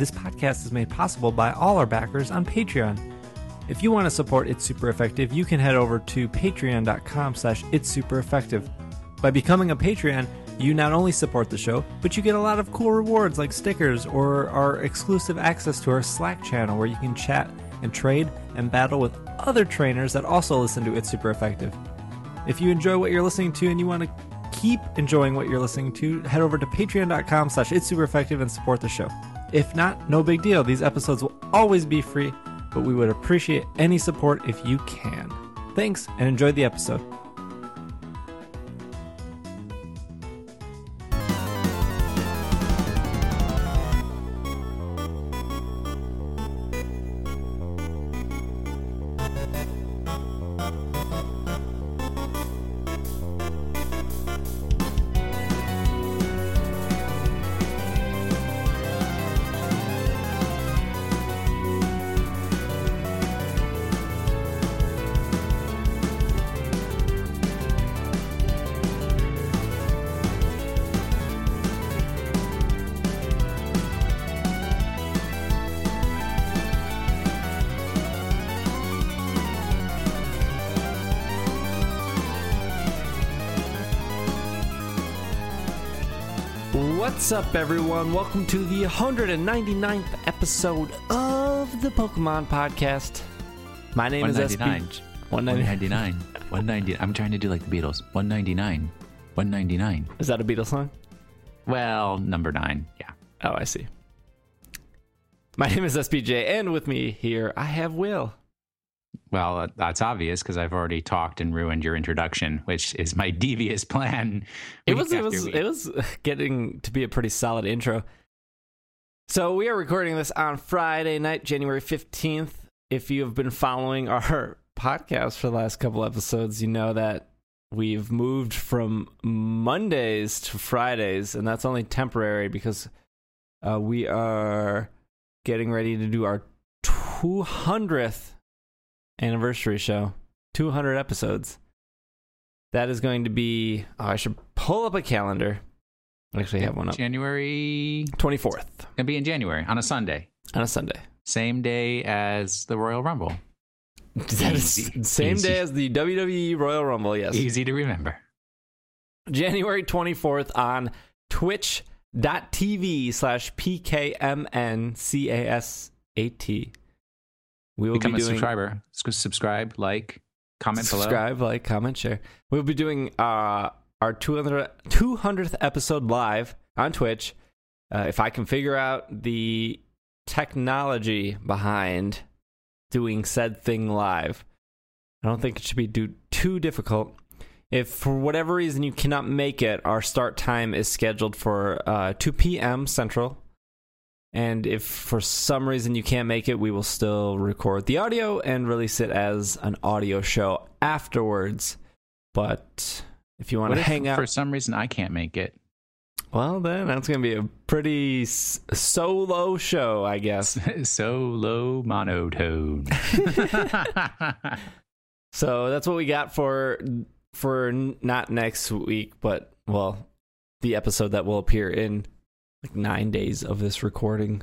This podcast is made possible by all our backers on Patreon. If you want to support It's Super Effective, you can head over to patreon.com/It's Super Effective. By becoming a Patreon, you not only support the show, but you get a lot of cool rewards like stickers or our exclusive access to our Slack channel where you can chat and trade and battle with other trainers that also listen to It's Super Effective. If you enjoy what you're listening to and you want to keep enjoying what you're listening to, head over to patreon.com/It's Super Effective and support the show. If not, no big deal. These episodes will always be free, but we would appreciate any support if you can. Thanks, and enjoy the episode. What's up, everyone? Welcome to the 199th episode of the Pokemon Podcast. My name is SB. 199. 199. I'm trying to do like the Beatles. 199. 199. Is that a Beatles song? Well, number 9. Yeah. Oh, I see. My name is SBJ, and with me here, I have Will. Well, that's obvious because I've already talked and ruined your introduction, which is my devious plan. It was getting to be a pretty solid intro. So we are recording this on Friday night, January 15th. If you have been following our podcast for the last couple episodes, you know that we've moved from Mondays to Fridays, and that's only temporary because we are getting ready to do our 200th anniversary show, 200 episodes. That is going to be, I should pull up a calendar. I actually have one up. January 24th. It's going to be in January, on a Sunday. On a Sunday. Same day as the Royal Rumble. That is same Easy. Day as the WWE Royal Rumble, yes. Easy to remember. January 24th on twitch.tv/PKMNCASAT. We will Become be a doing, subscriber. Subscribe, like, comment subscribe, below. Subscribe, like, comment, share. We'll be doing our 200th episode live on Twitch. If I can figure out the technology behind doing said thing live, I don't think it should be too difficult. If for whatever reason you cannot make it, our start time is scheduled for 2 p.m. Central. And if for some reason you can't make it, we will still record the audio and release it as an audio show afterwards. But if you want to hang out... for some reason I can't make it? Well, then that's going to be a pretty solo show, I guess. Solo monotone. So that's what we got for not next week, but, well, the episode that will appear in... like 9 days of this recording.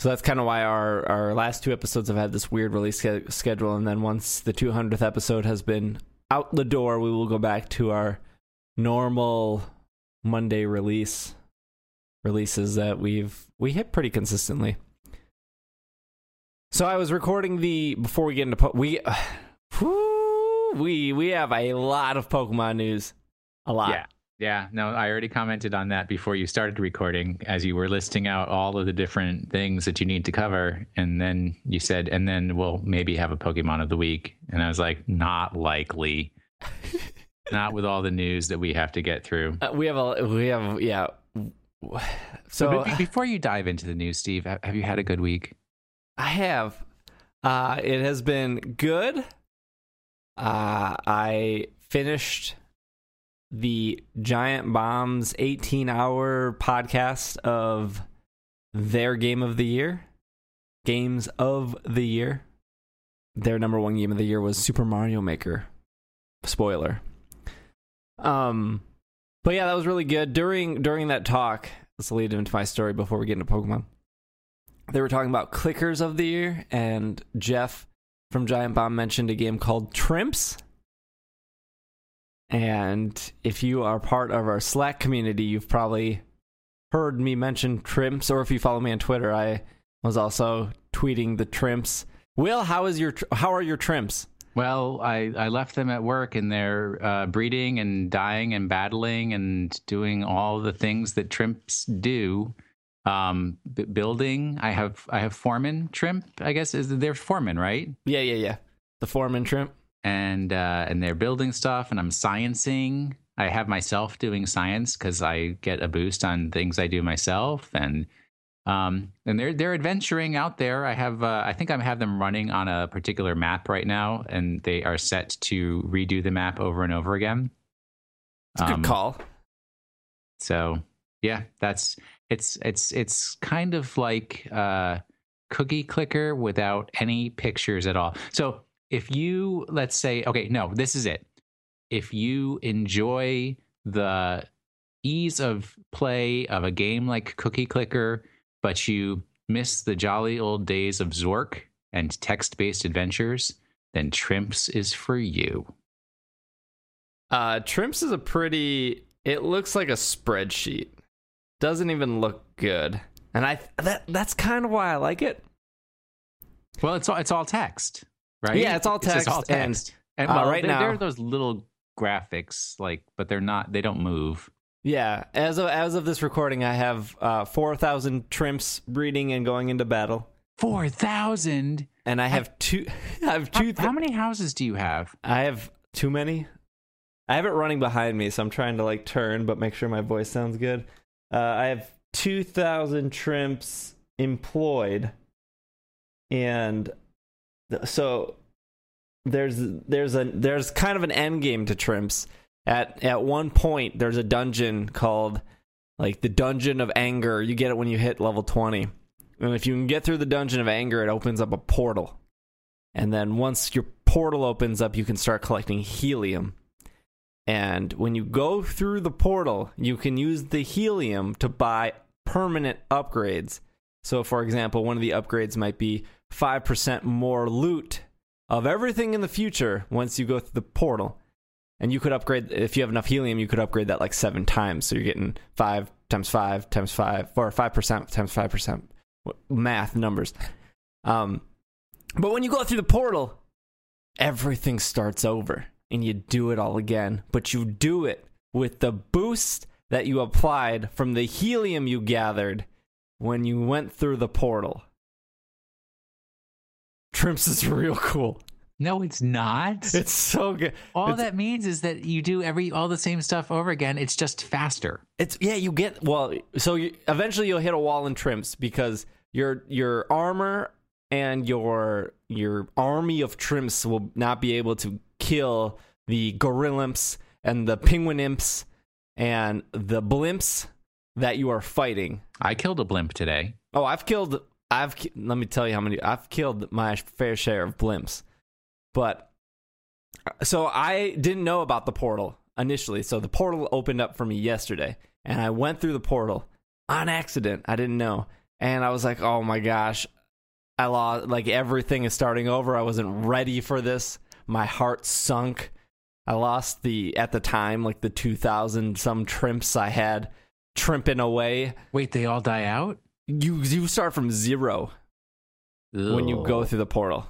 So that's kind of why our last two episodes have had this weird release schedule. And then once the 200th episode has been out the door, we will go back to our normal Monday releases that we hit pretty consistently. So I was recording before we get into we have a lot of Pokemon news. A lot. Yeah, no, I already commented on that before you started recording, as you were listing out all of the different things that you need to cover, and then you said, and then we'll maybe have a Pokemon of the week, and I was like, not likely. Not with all the news that we have to get through. We have, yeah. So before you dive into the news, Steve, have you had a good week? I have. It has been good. I finished the Giant Bomb's 18-hour podcast of their games of the year. Their number one game of the year was Super Mario Maker. Spoiler. But yeah, that was really good. During that talk, let's lead into my story before we get into Pokemon. they were talking about clickers of the year, and Jeff from Giant Bomb mentioned a game called Trimps. And if you are part of our Slack community, you've probably heard me mention Trimps, or if you follow me on Twitter, I was also tweeting the Trimps. Will, how are your Trimps? Well, I left them at work, and they're breeding and dying and battling and doing all the things that Trimps do. Building, I have Foreman Trimp, I guess. Is their Foreman, right? Yeah. The Foreman Trimp. And they're building stuff, and I'm sciencing. I have myself doing science because I get a boost on things I do myself, and they're adventuring out there. I have I think I have them running on a particular map right now, and they are set to redo the map over and over again. It's a good call. So yeah, it's kind of like Cookie Clicker without any pictures at all. So if you, let's say, okay, no, this is it. If you enjoy the ease of play of a game like Cookie Clicker, but you miss the jolly old days of Zork and text-based adventures, then Trimps is for you. Trimps is it looks like a spreadsheet. Doesn't even look good. And that's kind of why I like it. Well, it's all text. Right? Yeah, it's all text. It's all text. And well, right now there are those little graphics, like, but they're not. They don't move. Yeah. As of this recording, I have 4,000 Trimps breeding and going into battle. 4,000. And I have two. How many houses do you have? I have too many. I have it running behind me, so I'm trying to like turn, but make sure my voice sounds good. I have 2,000 Trimps employed, and so there's kind of an end game to Trimps. At one point, there's a dungeon called like the Dungeon of Anger. You get it when you hit level 20, and if you can get through the Dungeon of Anger, it opens up a portal, and then once your portal opens up, you can start collecting helium. And when you go through the portal, you can use the helium to buy permanent upgrades. So, for example, one of the upgrades might be 5% more loot of everything in the future once you go through the portal. And you could upgrade, if you have enough helium, you could upgrade that like 7 times. So you're getting 5 times 5 times 5, or 5% times 5%. Math numbers. But when you go through the portal, everything starts over. And you do it all again, but you do it with the boost that you applied from the helium you gathered when you went through the portal. Trimps is real cool. No, it's not. It's so good. That means is that you do all the same stuff over again. It's just faster. Eventually you'll hit a wall in Trimps because your armor and your army of Trimps will not be able to kill the Gorillimps and the Penguin Imps and the Blimps that you are fighting. I killed a Blimp today. Oh, let me tell you how many. I've killed my fair share of Blimps. But, so I didn't know about the portal initially. So the portal opened up for me yesterday. And I went through the portal on accident. I didn't know. And I was like, oh my gosh. I lost, like, everything is starting over. I wasn't ready for this. My heart sunk. I lost at the time, the 2,000 some Trimps I had trimping away. Wait, they all die out? You start from zero. Ew. When you go through the portal.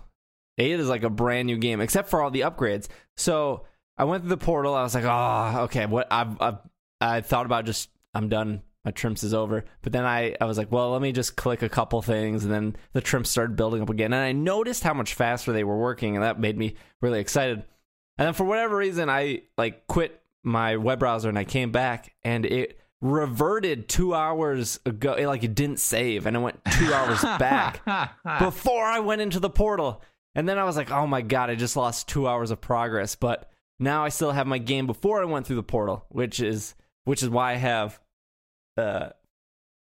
It is like a brand new game, except for all the upgrades. So I went through the portal. I was like, oh, okay. What I thought about I'm done. My Trimps is over. But then I was like, well, let me just click a couple things, and then the Trimps started building up again, and I noticed how much faster they were working, and that made me really excited. And then for whatever reason, I quit my web browser, and I came back, and it reverted 2 hours ago. It didn't save, and I went 2 hours back before I went into the portal. And then I was like, oh my god, I just lost 2 hours of progress. But now I still have my game before I went through the portal, which is why I have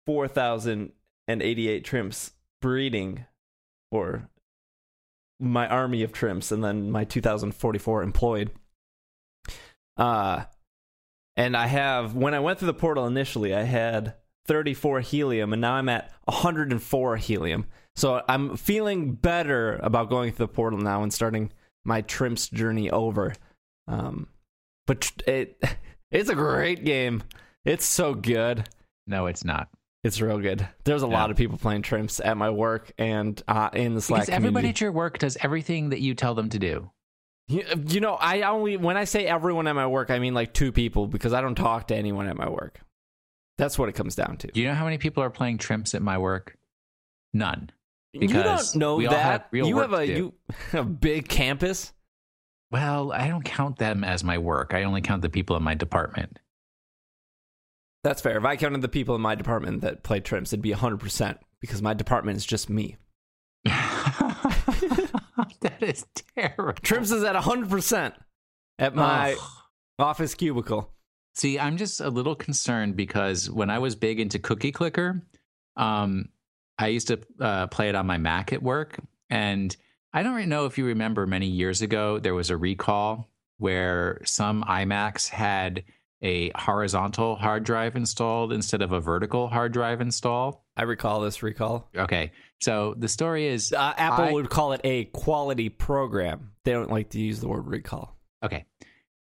4,088 Trimps breeding, or my army of Trimps, and then my 2,044 employed. And I have, when I went through the portal initially, I had 34 helium, and now I'm at 104 helium. So I'm feeling better about going through the portal now and starting my Trimp's journey over. But it's a great game. It's so good. No, it's not. It's real good. There's a lot of people playing Trimps at my work and in the Slack community. Because everybody at your work does everything that you tell them to do. You know, I only, when I say everyone at my work, I mean like two people, because I don't talk to anyone at my work. That's what it comes down to. You know how many people are playing Trimps at my work? None. Because you don't know we all that. Have real you work have a, to do. You have a big campus? Well, I don't count them as my work. I only count the people in my department. That's fair. If I counted the people in my department that play Trimps, it'd be 100%, because my department is just me. That is terrible. Trimps is at 100% at my office cubicle. See, I'm just a little concerned because when I was big into Cookie Clicker, I used to play it on my Mac at work. And I don't really know if you remember, many years ago, there was a recall where some iMacs had a horizontal hard drive installed instead of a vertical hard drive install. I recall this recall. Okay. So the story is... Apple would call it a quality program. They don't like to use the word recall. Okay.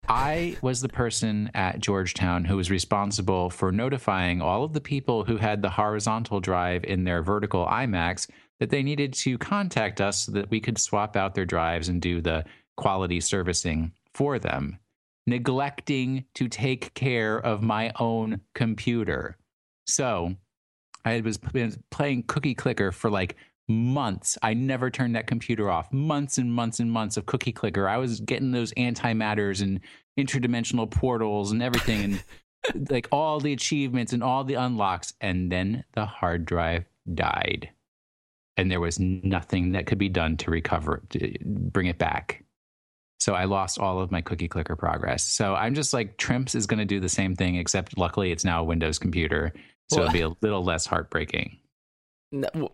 I was the person at Georgetown who was responsible for notifying all of the people who had the horizontal drive in their vertical iMacs that they needed to contact us so that we could swap out their drives and do the quality servicing for them, neglecting to take care of my own computer. So I was playing Cookie Clicker for like months. I never turned that computer off. Months and months and months of Cookie Clicker. I was getting those antimatters and interdimensional portals and everything and like all the achievements and all the unlocks. And then the hard drive died. And there was nothing that could be done to recover, to bring it back. So I lost all of my Cookie Clicker progress. So I'm just like, Trimps is going to do the same thing, except luckily it's now a Windows computer. So it'll be a little less heartbreaking. No,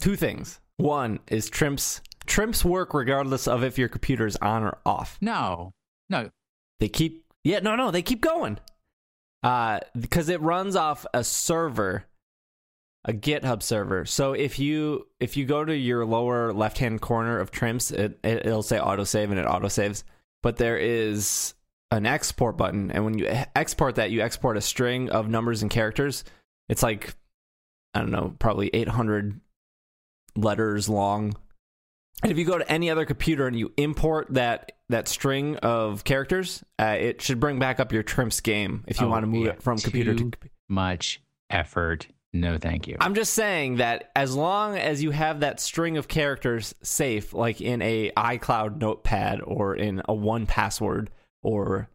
two things. One is Trimps work regardless of if your computer is on or off. No. They keep going. Because it runs off a server, a GitHub server. So if you go to your lower left-hand corner of Trimps, it'll say autosave and it autosaves. But there is an export button. And when you export that, you export a string of numbers and characters. It's like, I don't know, probably 800 letters long. And if you go to any other computer and you import that string of characters, it should bring back up your Trimps game if you want to move it from computer to computer. Much effort. No, thank you. I'm just saying that as long as you have that string of characters safe, like in a iCloud notepad or in a 1Password, or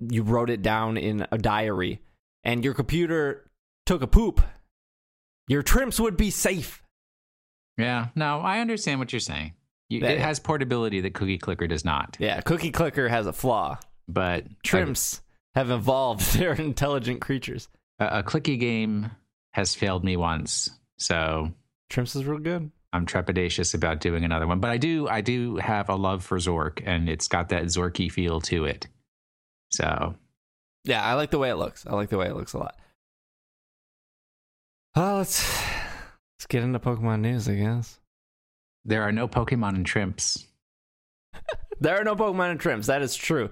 you wrote it down in a diary and your computer took a poop, your Trimps would be safe. Yeah, no, I understand what you're saying. It has portability that Cookie Clicker does not. Yeah, Cookie Clicker has a flaw. But Trimps have evolved. They're intelligent creatures. A clicky game has failed me once, so Trimps is real good. I'm trepidatious about doing another one, but I do have a love for Zork, and it's got that Zorky feel to it. So, yeah, I like the way it looks. I like the way it looks a lot. Well, let's get into Pokemon news, I guess. There are no Pokemon in Trimps. There are no Pokemon in Trimps. That is true.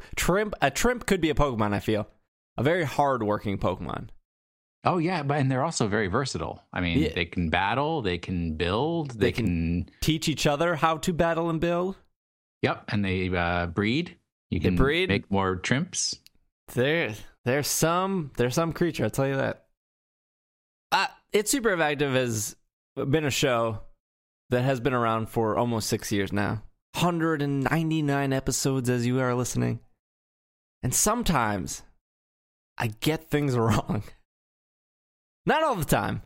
A Trimp could be a Pokemon. I feel a very hard-working Pokemon. Oh, yeah, and they're also very versatile. I mean, They can battle, they can build, they can teach each other how to battle and build. Yep, and they breed. You can breed. Make more Trimps. There's some creature, I'll tell you that. It's Super Effective has been a show that has been around for almost 6 years now. 199 episodes as you are listening. And sometimes I get things wrong. Not all the time.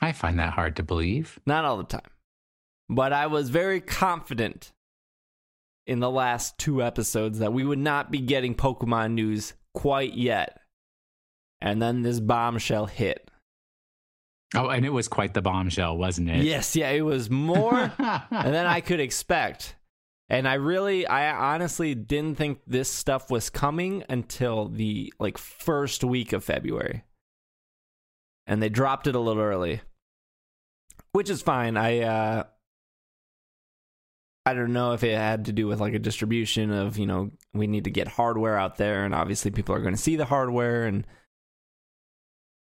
I find that hard to believe. Not all the time. But I was very confident in the last two episodes that we would not be getting Pokemon news quite yet. And then this bombshell hit. Oh, and it was quite the bombshell, wasn't it? Yes, yeah, it was more than I could expect. And I honestly didn't think this stuff was coming until the first week of February. and they dropped it a little early, which is fine. I don't know if it had to do with like a distribution of, you know, we need to get hardware out there, and obviously people are going to see the hardware. And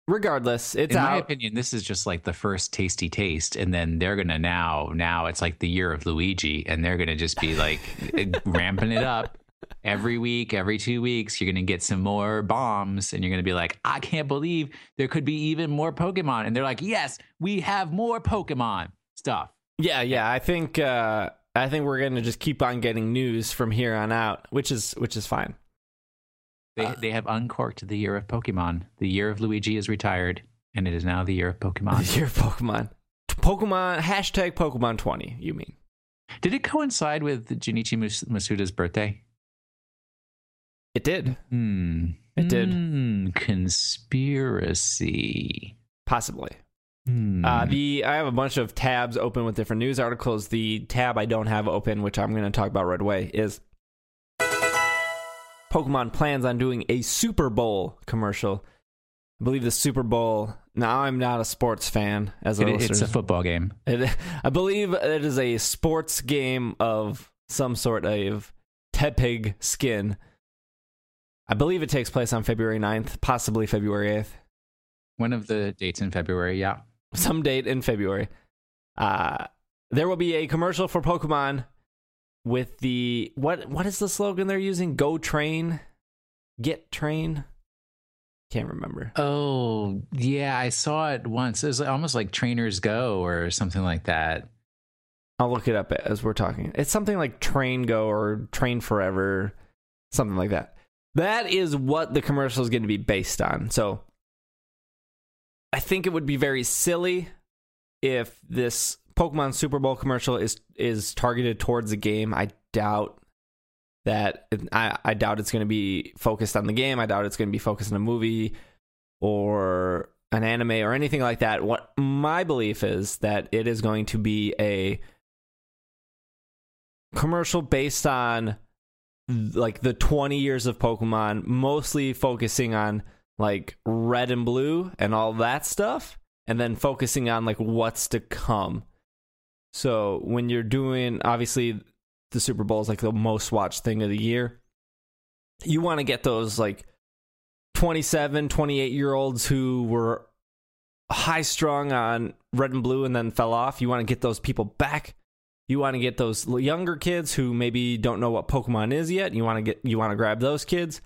regardless, it's out. In my opinion, this is just like the first tasty taste, and then they're gonna now it's like the year of Luigi, and they're gonna just be like ramping it up every week, every 2 weeks. You're gonna get some more bombs, and you're gonna be like, I can't believe there could be even more Pokemon. And they're like, yes, we have more Pokemon stuff. Yeah. I think we're gonna just keep on getting news from here on out, which is fine. They have uncorked the year of Pokemon. The year of Luigi is retired, and it is now the year of Pokemon. The year of Pokemon. Pokemon, hashtag Pokemon 20, you mean. Did it coincide with Junichi Masuda's birthday? It did. It did. Conspiracy. Possibly. I have a bunch of tabs open with different news articles. The tab I don't have open, which I'm going to talk about right away, is Pokemon plans on doing a Super Bowl commercial. I believe the Super Bowl. Now, I'm not a sports fan. It's a football game. I believe it is a sports game of some sort of Tepig skin. I believe it takes place on February 9th, possibly February 8th. One of the dates in February, yeah. Some date in February. There will be a commercial for Pokemon with the, what is the slogan they're using? Go train, get train. Can't remember. Oh yeah, I saw it once. It was almost like Trainers Go or something like that. I'll look it up as we're talking. It's something like Train Go or Train Forever, something like that. That is what the commercial is going to be based on. So I think it would be very silly if this Pokemon Super Bowl commercial is targeted towards the game. I doubt it's going to be focused on the game. I doubt it's going to be focused on a movie or an anime or anything like that. What my belief is that it is going to be a commercial based on like the 20 years of Pokemon, mostly focusing on like Red and Blue and all that stuff, and then focusing on like what's to come. So when you're doing, obviously, the Super Bowl is like the most watched thing of the year. You want to get those like 27, 28-year-olds who were high strung on Red and Blue and then fell off. You want to get those people back. You want to get those younger kids who maybe don't know what Pokemon is yet. You want to grab those kids.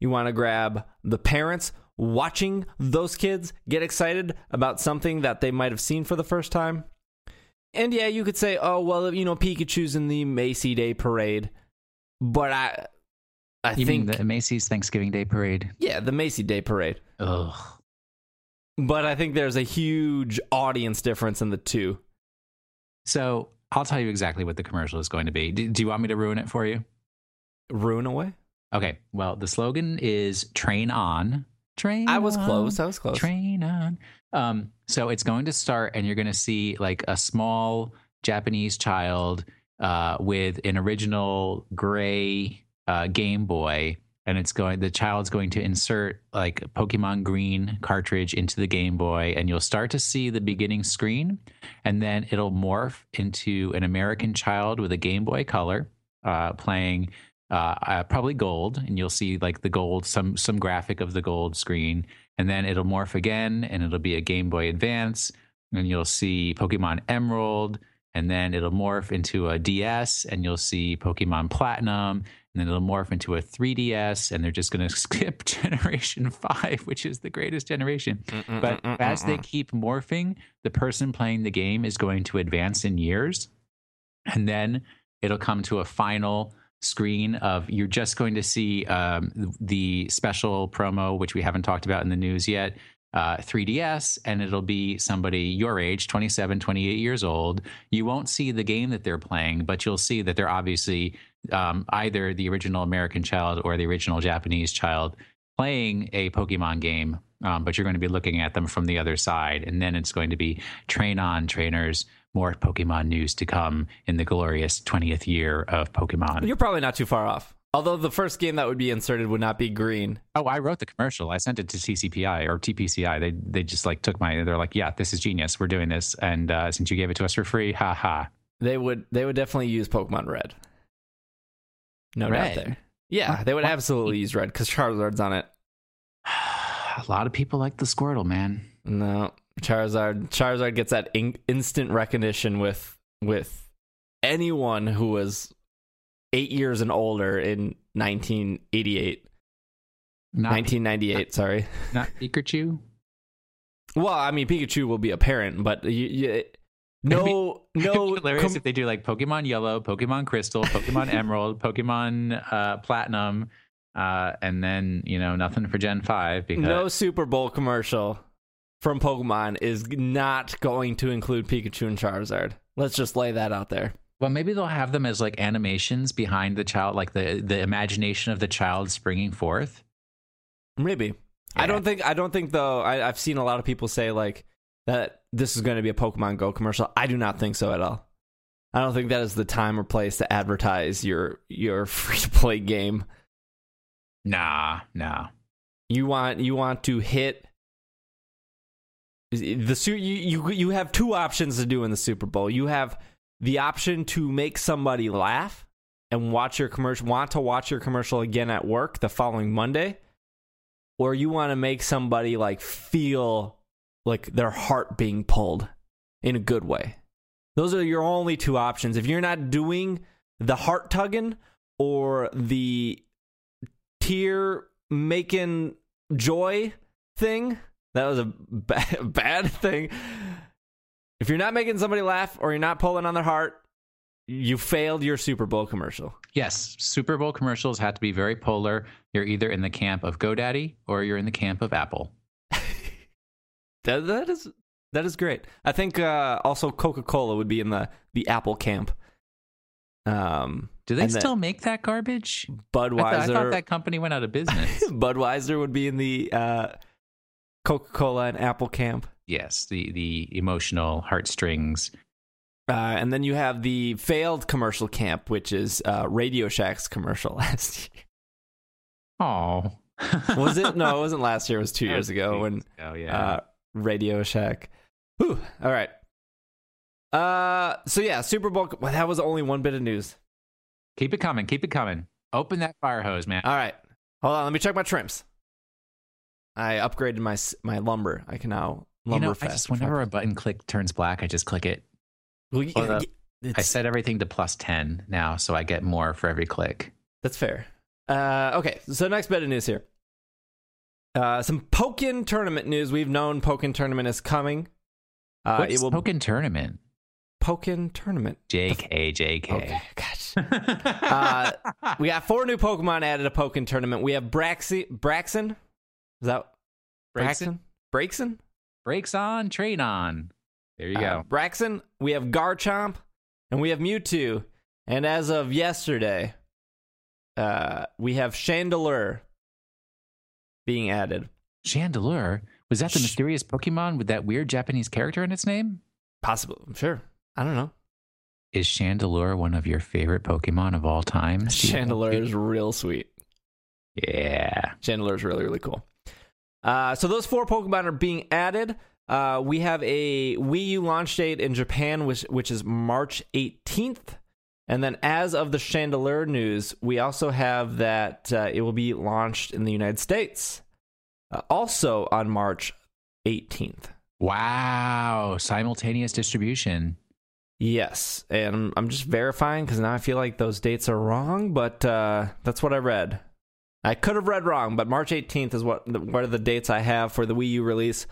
You want to grab the parents watching those kids get excited about something that they might have seen for the first time. And yeah, you could say, oh, well, you know, Pikachu's in the Macy's Day Parade. But I think the Macy's Thanksgiving Day Parade. Yeah, the Macy's Day Parade. Ugh. But I think there's a huge audience difference in the two. So I'll tell you exactly what the commercial is going to be. Do you want me to ruin it for you? Ruin away? Okay. Well, the slogan is Train On. Train I was on. Close. I was close. Train on. So it's going to start, and you're going to see like a small Japanese child with an original gray Game Boy, and the child's going to insert like a Pokemon Green cartridge into the Game Boy, and you'll start to see the beginning screen, and then it'll morph into an American child with a Game Boy Color playing. Probably gold, and you'll see like the gold, some graphic of the gold screen, and then it'll morph again, and it'll be a Game Boy Advance, and you'll see Pokemon Emerald, and then it'll morph into a DS, and you'll see Pokemon Platinum, and then it'll morph into a 3DS, and they're just going to skip Generation 5, which is the greatest generation. But as they keep morphing, the person playing the game is going to advance in years, and then it'll come to a final screen of you're just going to see the special promo, which we haven't talked about in the news yet, 3DS, and it'll be somebody your age, 27, 28 years old. You won't see the game that they're playing, but you'll see that they're obviously either the original American child or the original Japanese child playing a Pokemon game, but you're going to be looking at them from the other side, and then it's going to be Train On, trainers. More Pokemon news to come in the glorious 20th year of Pokemon. You're probably not too far off. Although the first game that would be inserted would not be green. Oh, I wrote the commercial. I sent it to TCPI or TPCI. They just like took my, they're like, yeah, this is genius. We're doing this. And since you gave it to us for free, haha. They would definitely use Pokemon Red. No doubt there. Yeah, they would absolutely use Red because Charizard's on it. A lot of people like the Squirtle, man. No, Charizard gets that instant recognition with anyone who was 8 years and older in 1998, sorry. Not Pikachu? Well, I mean, Pikachu will be apparent, but no. It'd be hilarious if they do like Pokemon Yellow, Pokemon Crystal, Pokemon Emerald, Pokemon Platinum, and then, you know, nothing for Gen 5. Because no Super Bowl commercial from Pokemon is not going to include Pikachu and Charizard. Let's just lay that out there. Well, maybe they'll have them as like animations behind the child, like the imagination of the child springing forth. Maybe. Yeah. I don't think though. I've seen a lot of people say like that this is going to be a Pokemon Go commercial. I do not think so at all. I don't think that is the time or place to advertise your free to play game. Nah. You want to hit the suit. You have two options to do in the Super Bowl. You have the option to make somebody laugh and watch your commercial again at work the following Monday, or you want to make somebody like feel like their heart being pulled in a good way. Those are your only two options. If you're not doing the heart tugging or the tear making joy thing, that was a bad thing. If you're not making somebody laugh or you're not pulling on their heart, you failed your Super Bowl commercial. Yes, Super Bowl commercials have to be very polar. You're either in the camp of GoDaddy or you're in the camp of Apple. that is great. I think also Coca-Cola would be in the Apple camp. Do they still make that garbage? Budweiser. I thought that company went out of business. Budweiser would be in the Coca-Cola and Apple camp. Yes, the emotional heartstrings. And then you have the failed commercial camp, which is Radio Shack's commercial last year. Oh. Was it? No, it wasn't last year. It was 2 years ago when Radio Shack. Whew, all right. So, yeah, Super Bowl. Well, that was only one bit of news. Keep it coming. Open that fire hose, man. All right. Hold on. Let me check my trims. I upgraded my lumber. I can now... whenever a button click turns black, I just click it. Well, I set everything to +10 now, so I get more for every click. That's fair. Okay, so next bit of news here. Some Pokken Tournament news. We've known Pokken Tournament is coming. What's Pokken Tournament? Pokken Tournament. JK. Okay, gosh. We got 4 new Pokemon added to Pokken Tournament. We have Braixen. Is that Braixen? Braixen? Brakes on, train on. There you go. Braxton, we have Garchomp, and we have Mewtwo. And as of yesterday, we have Chandelure being added. Chandelure? Was that the mysterious Pokemon with that weird Japanese character in its name? Possible. Sure. I don't know. Is Chandelure one of your favorite Pokemon of all time? Chandelure is real sweet. Yeah. Chandelure is really, really cool. So those 4 Pokemon are being added. We have a Wii U launch date in Japan, which is March 18th. And then as of the Chandelure news, we also have that it will be launched in the United States, also on March 18th. Wow. Simultaneous distribution. Yes. And I'm just verifying because now I feel like those dates are wrong, but that's what I read. I could have read wrong, but March 18th is what are the dates I have for the Wii U release.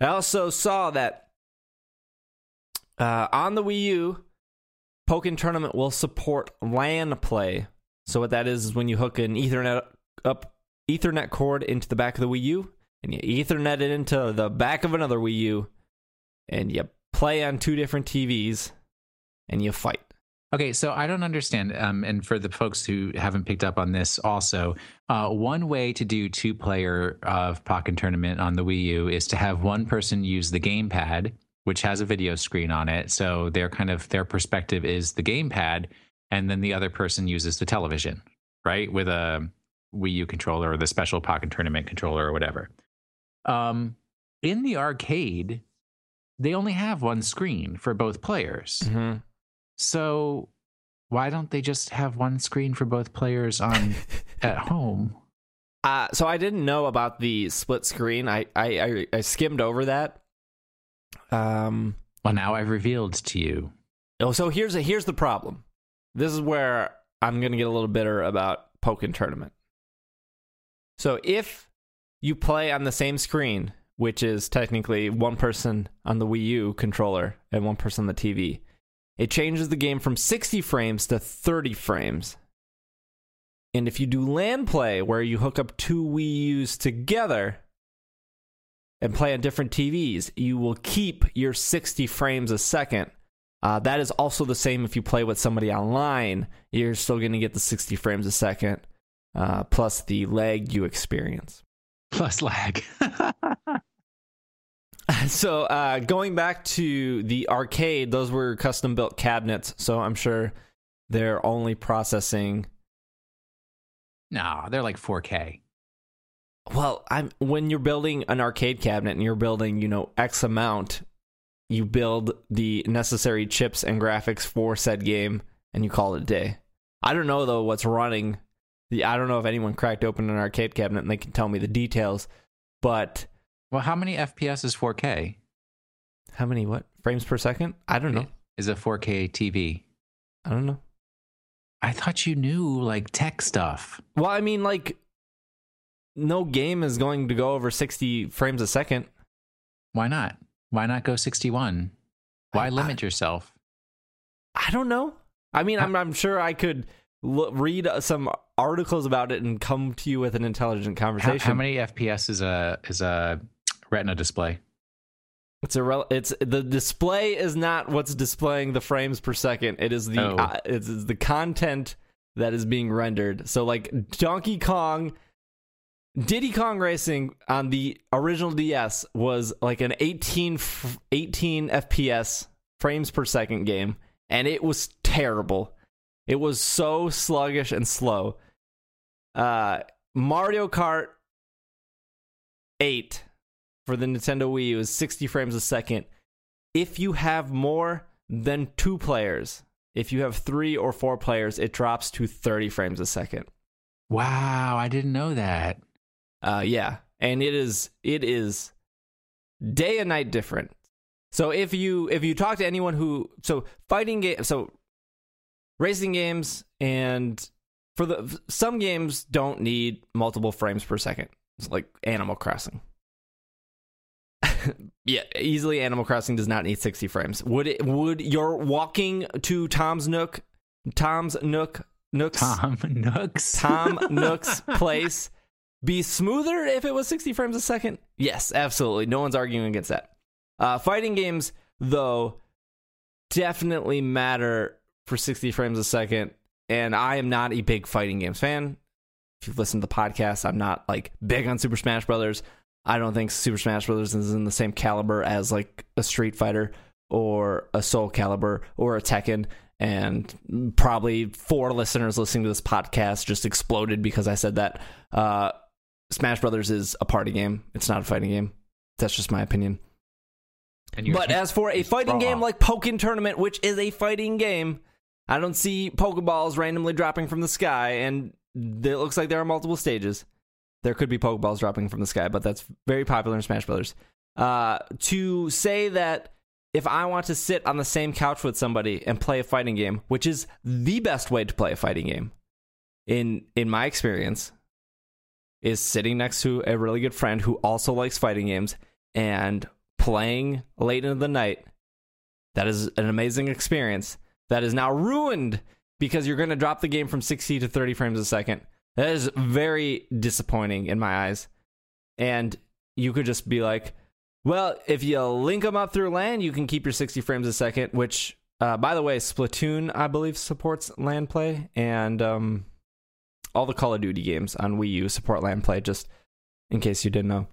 I also saw that on the Wii U, Pokken Tournament will support LAN play. So what that is when you hook an Ethernet cord into the back of the Wii U, and you Ethernet it into the back of another Wii U, and you play on 2 different TVs, and you fight. Okay, so I don't understand, and for the folks who haven't picked up on this also, one way to do 2-player of Pokken Tournament on the Wii U is to have one person use the gamepad, which has a video screen on it, so their perspective is the gamepad, and then the other person uses the television. right? With a Wii U controller or the special Pokken Tournament controller or whatever. In the arcade, they only have one screen for both players. Mm-hmm. So why don't they just have one screen for both players on at home? So I didn't know about the split screen. I skimmed over that. Well, now I've revealed to you. Oh, so here's the problem. This is where I'm going to get a little bitter about Pokken Tournament. So if you play on the same screen, which is technically one person on the Wii U controller and one person on the TV, it changes the game from 60 frames to 30 frames. And if you do LAN play, where you hook up two Wii U's together and play on different TVs, you will keep your 60 frames a second. That is also the same if you play with somebody online. You're still going to get the 60 frames a second, plus the lag you experience. Plus lag. So going back to the arcade, those were custom-built cabinets, so I'm sure they're only processing... No, they're like 4K. Well, when you're building an arcade cabinet and you're building, X amount, you build the necessary chips and graphics for said game, and you call it a day. I don't know, though, what's running. I don't know if anyone cracked open an arcade cabinet and they can tell me the details, but... Well, how many FPS is 4K? How many what? Frames per second? I don't know. Is a 4K TV? I don't know. I thought you knew, like, tech stuff. Well, I mean, like, no game is going to go over 60 frames a second. Why not? Why not go 61? Why limit yourself? I don't know. I mean, I'm sure I could read some articles about it and come to you with an intelligent conversation. How many FPS is a Retina display? It's the display is not what's displaying the frames per second. It is the it's the content that is being rendered. So like Diddy Kong Racing on the original DS was like an 18 FPS frames per second game, and it was terrible. It was so sluggish and slow. Mario Kart 8 for the Nintendo Wii U is 60 frames a second. If you have more than two players, if you have three or four players, it drops to 30 frames a second. Wow, I didn't know that. Yeah, and it is day and night different. So if you talk to anyone racing games, and some games don't need multiple frames per second. It's like Animal Crossing. Yeah, easily Animal Crossing does not need 60 frames. Would your walking to Tom Nook's place be smoother if it was 60 frames a second? Yes, absolutely. No one's arguing against that. Fighting games, though, definitely matter for 60 frames a second, and I am not a big fighting games fan. If you've listened to the podcast, I'm not like big on Super Smash Brothers. I don't think Super Smash Brothers is in the same caliber as like a Street Fighter or a Soul Calibur or a Tekken, and probably four listeners listening to this podcast just exploded because I said that. Smash Brothers is a party game. It's not a fighting game. That's just my opinion. But as for a fighting game like Pokken Tournament, which is a fighting game, I don't see Pokeballs randomly dropping from the sky, and it looks like there are multiple stages. There could be Pokeballs dropping from the sky, but that's very popular in Smash Brothers. To say that if I want to sit on the same couch with somebody and play a fighting game, which is the best way to play a fighting game, in my experience, is sitting next to a really good friend who also likes fighting games and playing late into the night. That is an amazing experience that is now ruined because you're going to drop the game from 60 to 30 frames a second. That is very disappointing in my eyes. And you could just be like, well, if you link them up through LAN, you can keep your 60 frames a second, which, by the way, Splatoon, I believe, supports LAN play, and all the Call of Duty games on Wii U support LAN play, just in case you didn't know.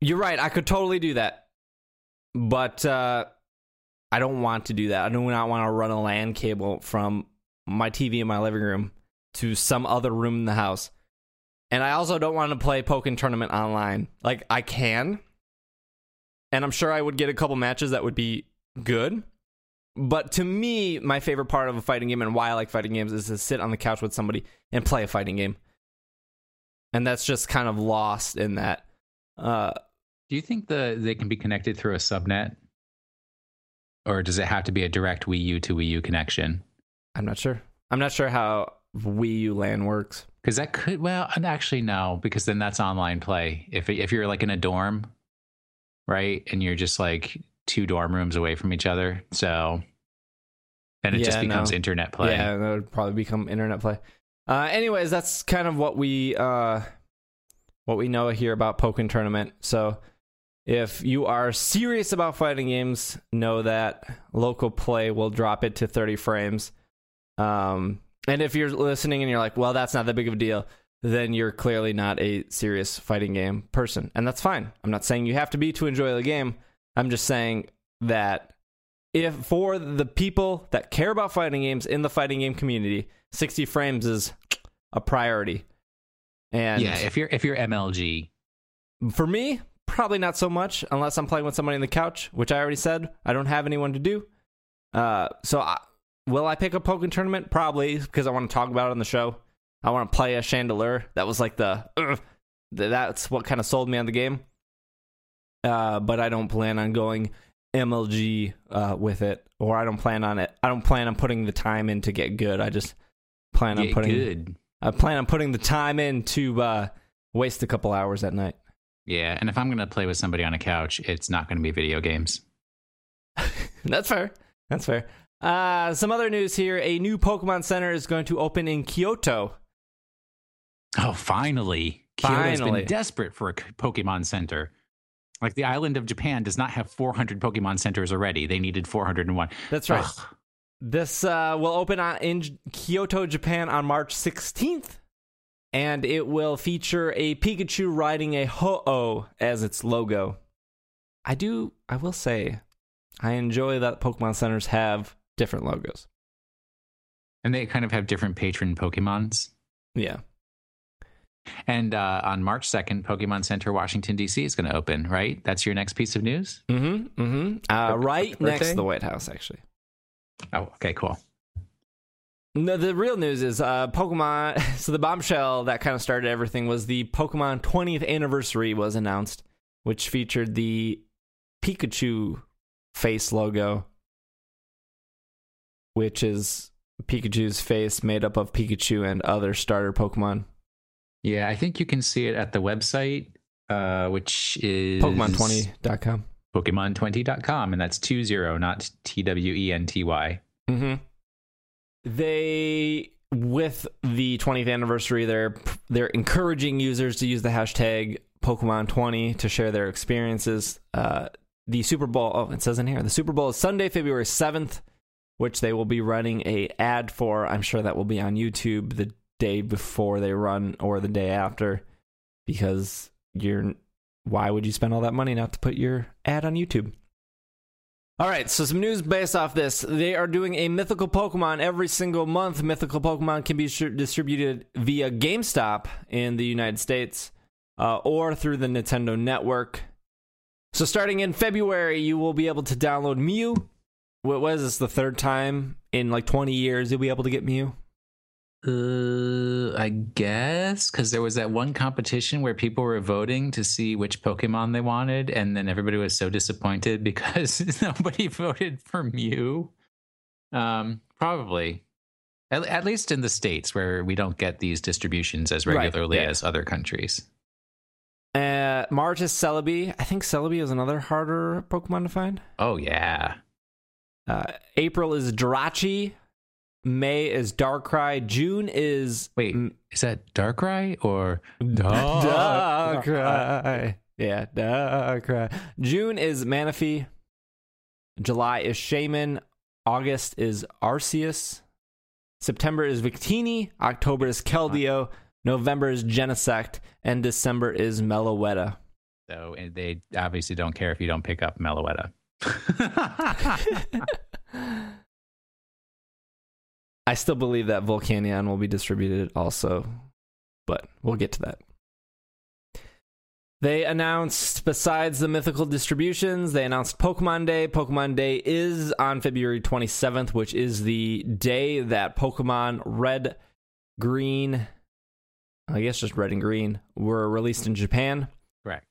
You're right, I could totally do that, but I don't want to do that. I do not want to run a LAN cable from my TV in my living room to some other room in the house. And I also don't want to play Pokken Tournament online. Like, I can. And I'm sure I would get a couple matches that would be good. But to me, my favorite part of a fighting game and why I like fighting games is to sit on the couch with somebody and play a fighting game. And that's just kind of lost in that. Do you think they can be connected through a subnet? Or does it have to be a direct Wii U to Wii U connection? I'm not sure. I'm not sure how Wii U LAN works. Because that could, well, actually no, because then that's online play. If you're like in a dorm, right? And you're just like two dorm rooms away from each other. So then it just becomes internet play. Yeah, that would probably become internet play. Anyways, that's kind of what we know here about Pokken Tournament. So if you are serious about fighting games, know that local play will drop it to 30 frames. And if you're listening and you're like, well, that's not that big of a deal, then you're clearly not a serious fighting game person. And that's fine. I'm not saying you have to be to enjoy the game. I'm just saying that if for the people that care about fighting games in the fighting game community, 60 frames is a priority. And yeah, if you're MLG. For me, probably not so much unless I'm playing with somebody on the couch, which I already said I don't have anyone to do. Will I pick a Pokken Tournament? Probably, because I want to talk about it on the show. I want to play a Chandelure. That was like that's what kind of sold me on the game. But I don't plan on going MLG with it, or I don't plan on it. I don't plan on putting the time in to get good. I just plan on putting the time in to waste a couple hours at night. Yeah, and if I'm gonna play with somebody on a couch, it's not gonna be video games. That's fair. That's fair. Some other news here. A new Pokemon Center is going to open in Kyoto. Oh, finally. Kyoto's been desperate for a Pokemon Center. Like, the island of Japan does not have 400 Pokemon Centers already. They needed 401. That's right. Ugh. This will open in Kyoto, Japan on March 16th. And it will feature a Pikachu riding a Ho-Oh as its logo. I will say, I enjoy that Pokemon Centers have different logos. And they kind of have different patron Pokemons. Yeah. And on March 2nd, Pokemon Center, Washington, D.C. is going to open, right? That's your next piece of news? Mm-hmm, mm-hmm. Right next to the White House, actually. Oh, okay, cool. No, the real news is Pokemon... So the bombshell that kind of started everything was the Pokemon 20th anniversary was announced, which featured the Pikachu face logo, which is Pikachu's face made up of Pikachu and other starter Pokemon. Yeah, I think you can see it at the website, which is... Pokemon20.com. Pokemon20.com, and that's 20, not TWENTY. Mm-hmm. They, with the 20th anniversary, they're encouraging users to use the hashtag Pokemon20 to share their experiences. The Super Bowl, it says in here, the Super Bowl is Sunday, February 7th, which they will be running a ad for. I'm sure that will be on YouTube the day before they run or the day after, because why would you spend all that money not to put your ad on YouTube? All right, so some news based off this. They are doing a mythical Pokemon every single month. Mythical Pokemon can be distributed via GameStop in the United States or through the Nintendo Network. So starting in February, you will be able to download Mew. What was this, the third time in like 20 years you'll be able to get Mew? I guess, because there was that one competition where people were voting to see which Pokemon they wanted, and then everybody was so disappointed because nobody voted for Mew. Probably. At least in the States, where we don't get these distributions as regularly as other countries. March is Celebi. I think Celebi is another harder Pokemon to find. Oh, yeah. April is Jirachi. May is Darkrai. June is... Wait, is that Darkrai or... Darkrai. Yeah, Darkrai. June is Manaphy. July is Shaymin. August is Arceus. September is Victini. October is Keldeo. November is Genesect. And December is Meloetta. So they obviously don't care if you don't pick up Meloetta. I still believe that Volcanion will be distributed also, but we'll get to that. They announced, besides the mythical distributions, they announced Pokemon Day. Pokemon Day is on February 27th, which is the day that Pokemon Red, Green, I guess just Red and Green, were released in Japan. Correct.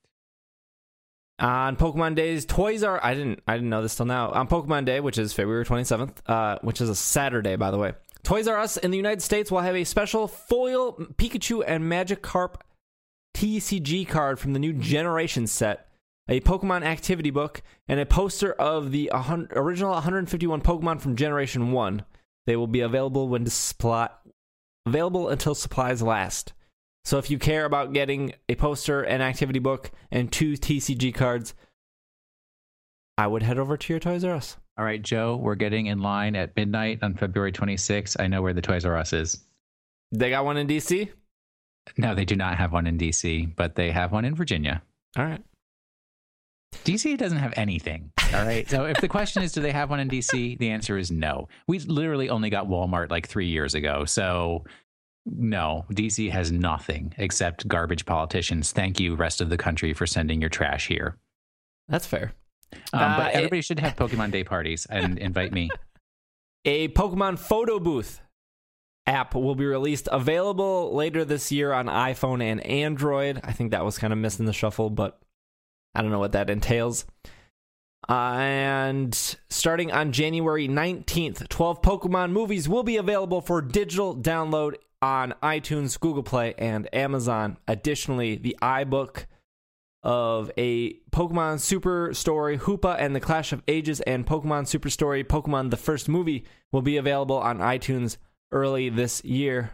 On Pokemon Day's Toys R Us, I didn't know this till now. On Pokemon Day, which is February 27th, which is a Saturday, by the way, Toys R Us in the United States will have a special foil Pikachu and Magikarp TCG card from the new Generation set, a Pokemon activity book, and a poster of the original 151 Pokemon from Generation 1. They will be available when available until supplies last. So if you care about getting a poster, an activity book, and 2 TCG cards, I would head over to your Toys R Us. All right, Joe, we're getting in line at midnight on February 26th. I know where the Toys R Us is. They got one in DC? No, they do not have one in DC, but they have one in Virginia. All right. DC doesn't have anything. All right. So if the question is, do they have one in DC? The answer is no. We literally only got Walmart like 3 years ago. So no, DC has nothing except garbage politicians. Thank you, rest of the country, for sending your trash here. That's fair. But everybody should have Pokemon Day parties and invite me. A Pokemon photo booth app will be released, available later this year on iPhone and Android. I think that was kind of missed in the shuffle, but I don't know what that entails. And starting on January 19th, 12 Pokemon movies will be available for digital download on iTunes, Google Play, and Amazon. Additionally, the iBook of a Pokemon Super Story, Hoopa and the Clash of Ages, and Pokemon Super Story, Pokemon the First Movie will be available on iTunes early this year.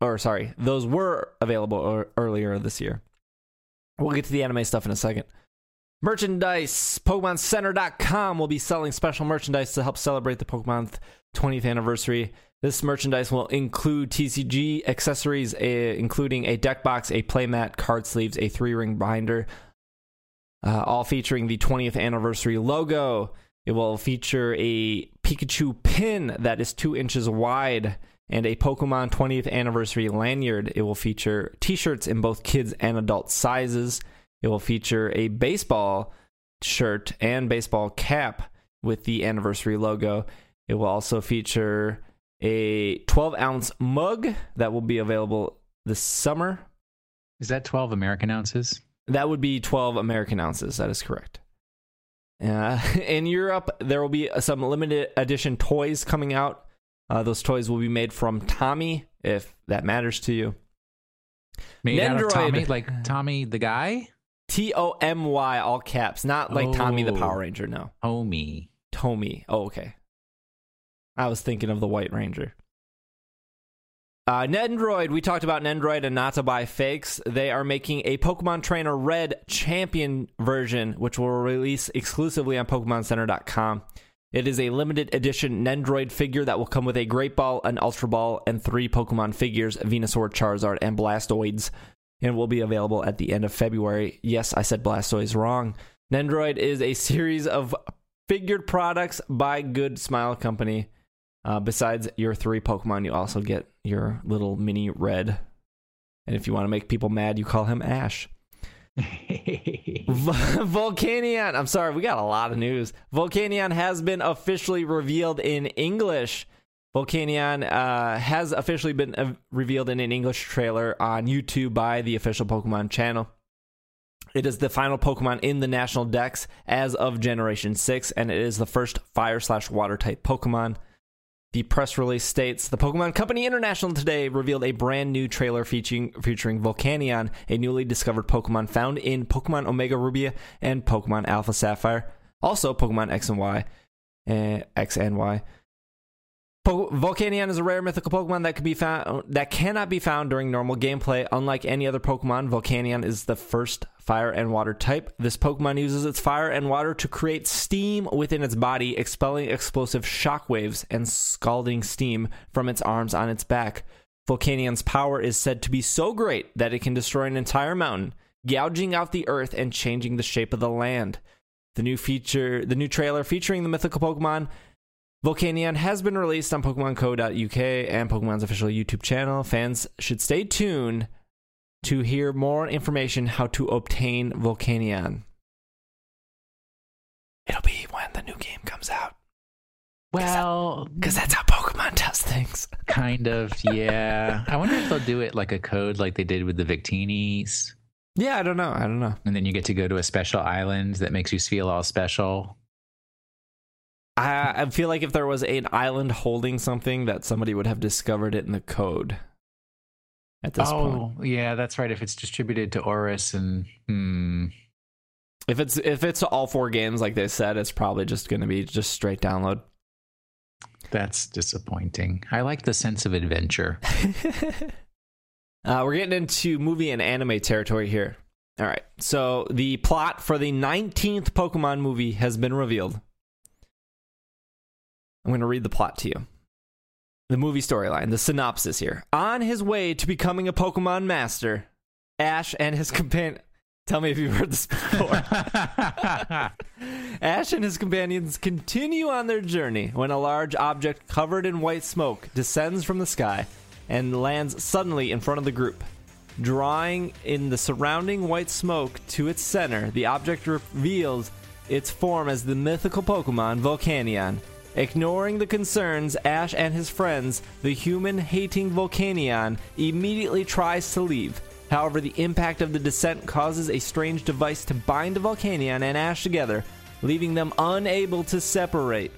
Those were available earlier this year. We'll get to the anime stuff in a second. Merchandise. PokemonCenter.com will be selling special merchandise to help celebrate the Pokemon 20th anniversary. This merchandise will include TCG accessories, including a deck box, a playmat, card sleeves, a 3-ring binder, all featuring the 20th anniversary logo. It will feature a Pikachu pin that is 2 inches wide and a Pokemon 20th anniversary lanyard. It will feature t-shirts in both kids and adult sizes. It will feature a baseball shirt and baseball cap with the anniversary logo. It will also feature a 12-ounce mug that will be available this summer. Is that 12 American ounces? That would be 12 American ounces. That is correct. In Europe, there will be some limited edition toys coming out. Those toys will be made from Tomy, if that matters to you. Made Nendoroid, out of Tomy, like Tomy the guy? Tomy, all caps. Not like Tomy the Power Ranger, no. Tomy. Oh, okay. I was thinking of the White Ranger. Nendoroid. We talked about Nendoroid and not to buy fakes. They are making a Pokemon Trainer Red Champion version, which will release exclusively on PokemonCenter.com. It is a limited edition Nendoroid figure that will come with a Great Ball, an Ultra Ball, and 3 Pokemon figures, Venusaur, Charizard, and Blastoids, and will be available at the end of February. Yes, I said Blastoids wrong. Nendoroid is a series of figured products by Good Smile Company. Besides your 3 Pokemon, you also get your little mini Red. And if you want to make people mad, you call him Ash. Volcanion. I'm sorry, we got a lot of news. Volcanion has been officially revealed in English. Volcanion has officially been revealed in an English trailer on YouTube by the official Pokemon channel. It is the final Pokemon in the national decks as of Generation 6, and it is the first Fire/Water type Pokemon. The press release states, the Pokemon Company International today revealed a brand new trailer featuring Volcanion, a newly discovered Pokemon found in Pokemon Omega Ruby and Pokemon Alpha Sapphire, also Pokemon X and Y. Volcanion is a rare mythical Pokemon that cannot be found during normal gameplay. Unlike any other Pokemon, Volcanion is the first Fire and Water type. This Pokemon uses its fire and water to create steam within its body, expelling explosive shockwaves and scalding steam from its arms on its back. Volcanion's power is said to be so great that it can destroy an entire mountain, gouging out the earth and changing the shape of the land. The new trailer featuring the mythical Pokemon Volcanion has been released on PokemonCo.uk and Pokemon's official YouTube channel. Fans should stay tuned to hear more information how to obtain Volcanion. It'll be when the new game comes out. Well, because that's how Pokemon does things. Kind of, yeah. I wonder if they'll do it like a code like they did with the Victinis. Yeah, I don't know. And then you get to go to a special island that makes you feel all special. I feel like if there was an island holding something, that somebody would have discovered it in the code at this point. Oh, yeah, that's right. If it's distributed to Oris and... If it's all four games, like they said, it's probably just going to be just straight download. That's disappointing. I like the sense of adventure. We're getting into movie and anime territory here. All right. So the plot for the 19th Pokemon movie has been revealed. I'm going to read the plot to you. The movie storyline, the synopsis here. On his way to becoming a Pokemon master, Ash and his companion... Tell me if you've heard this before. Ash and his companions continue on their journey when a large object covered in white smoke descends from the sky and lands suddenly in front of the group. Drawing in the surrounding white smoke to its center, the object reveals its form as the mythical Pokemon Volcanion. Ignoring the concerns, Ash and his friends, the human-hating Volcanion, immediately tries to leave. However, the impact of the descent causes a strange device to bind the Volcanion and Ash together, leaving them unable to separate.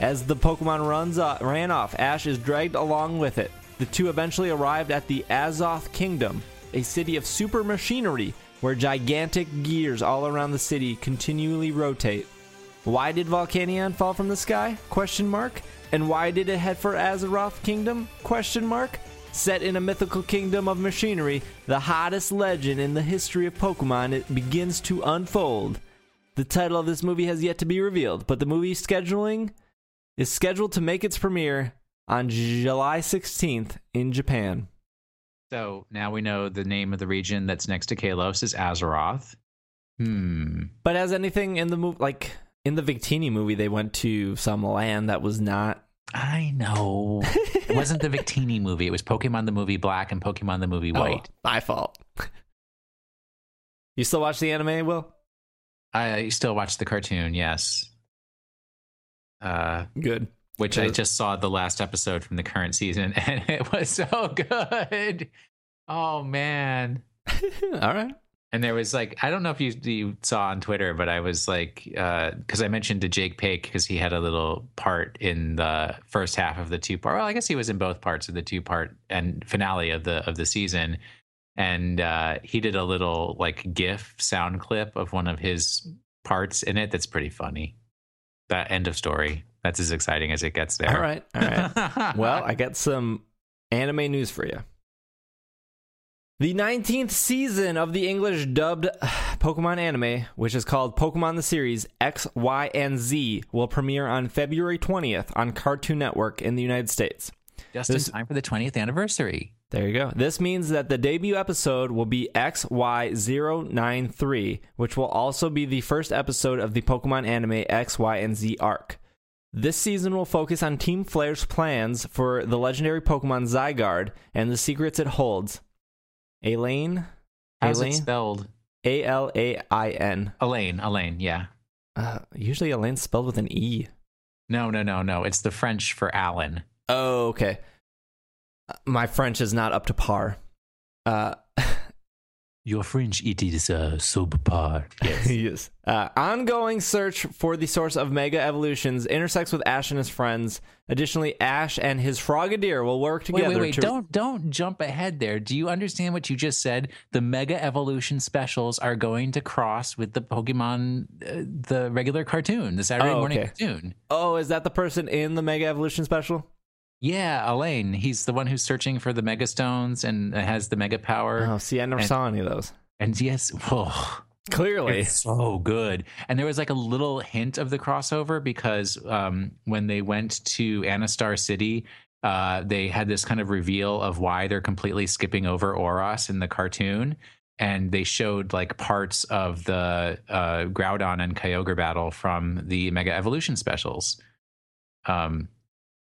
As the Pokemon ran off, Ash is dragged along with it. The two eventually arrived at the Azoth Kingdom, a city of super machinery where gigantic gears all around the city continually rotate. Why did Volcanion fall from the sky? ? And why did it head for Azeroth Kingdom? ? Set in a mythical kingdom of machinery, the hottest legend in the history of Pokemon, it begins to unfold. The title of this movie has yet to be revealed, but the movie scheduling is scheduled to make its premiere on July 16th in Japan. So now we know the name of the region that's next to Kalos is Azeroth. But as anything in the movie, like... In the Victini movie, they went to some land that was not... I know. It wasn't the Victini movie. It was Pokemon the movie Black and Pokemon the movie White. Oh, my fault. You still watch the anime, Will? I still watch the cartoon, yes. Good. Which I just saw the last episode from the current season, and it was so good. Oh, man. All right. And there was like, I don't know if you saw on Twitter, but I was like, because I mentioned to Jake Paik because he had a little part in the first half of the two-part. Well, I guess he was in both parts of the two-part and finale of the season. And he did a little like GIF sound clip of one of his parts in it. That's pretty funny. That end of story. That's as exciting as it gets there. All right. All right. Well, I got some anime news for you. The 19th season of the English-dubbed Pokemon anime, which is called Pokemon the Series X, Y, and Z, will premiere on February 20th on Cartoon Network in the United States. Just in time for the 20th anniversary. There you go. This means that the debut episode will be XY093, which will also be the first episode of the Pokemon anime X, Y, and Z arc. This season will focus on Team Flare's plans for the legendary Pokemon Zygarde and the secrets it holds. Alain? How's it spelled? A-L-A-I-N. Alain, yeah. Usually Alain's spelled with an E. No. It's the French for Alan. Oh, okay. My French is not up to par. Your French, it is subpar. Yes. Yes. Ongoing search for the source of Mega Evolutions intersects with Ash and his friends. Additionally, Ash and his Frogadier will work together. Wait. Don't jump ahead there. Do you understand what you just said? The Mega Evolution specials are going to cross with the Pokemon, the regular cartoon, the Saturday morning cartoon. Oh, is that the person in the Mega Evolution special? Yeah, Alain. He's the one who's searching for the Mega Stones and has the Mega Power. Oh, see, I never saw any of those. And yes, oh, clearly. It's so good. And there was like a little hint of the crossover because when they went to Anastar City, they had this kind of reveal of why they're completely skipping over Oros in the cartoon. And they showed like parts of the Groudon and Kyogre battle from the Mega Evolution specials.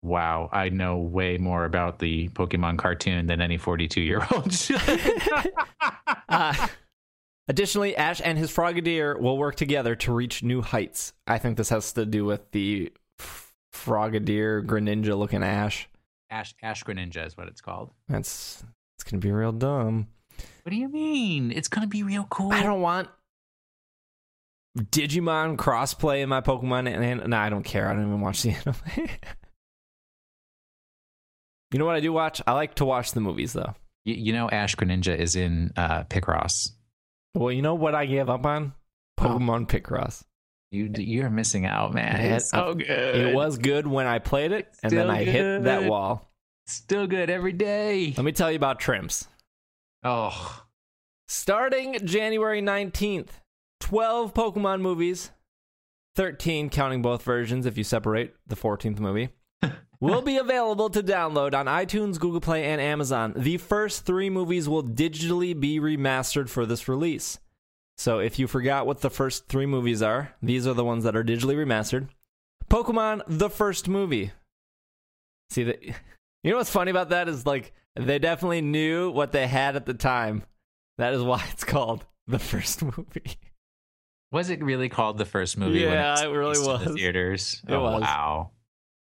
Wow, I know way more about the Pokemon cartoon than any 42-year-old should. Additionally, Ash and his Frogadier will work together to reach new heights. I think this has to do with the Frogadier Greninja looking Ash. Ash Greninja is what it's called. It's gonna be real dumb. What do you mean? It's gonna be real cool. I don't want Digimon crossplay in my Pokemon, and I don't care. I don't even watch the anime. You know what I do watch? I like to watch the movies, though. You know Ash Greninja is in Picross. Well, you know what I gave up on? Pokemon Picross. You're missing out, man. It's so good. It was good when I played it, and then I hit that wall. Still good every day. Let me tell you about Trims. Oh. Starting January 19th, 12 Pokemon movies, 13 counting both versions if you separate the 14th movie, will be available to download on iTunes, Google Play, and Amazon. The first three movies will digitally be remastered for this release. So if you forgot what the first three movies are, these are the ones that are digitally remastered. Pokemon, the first movie. See, you know what's funny about that is, like, they definitely knew what they had at the time. That is why it's called the first movie. Was it really called the first movie? Yeah, it really was. The theaters. It was. Wow.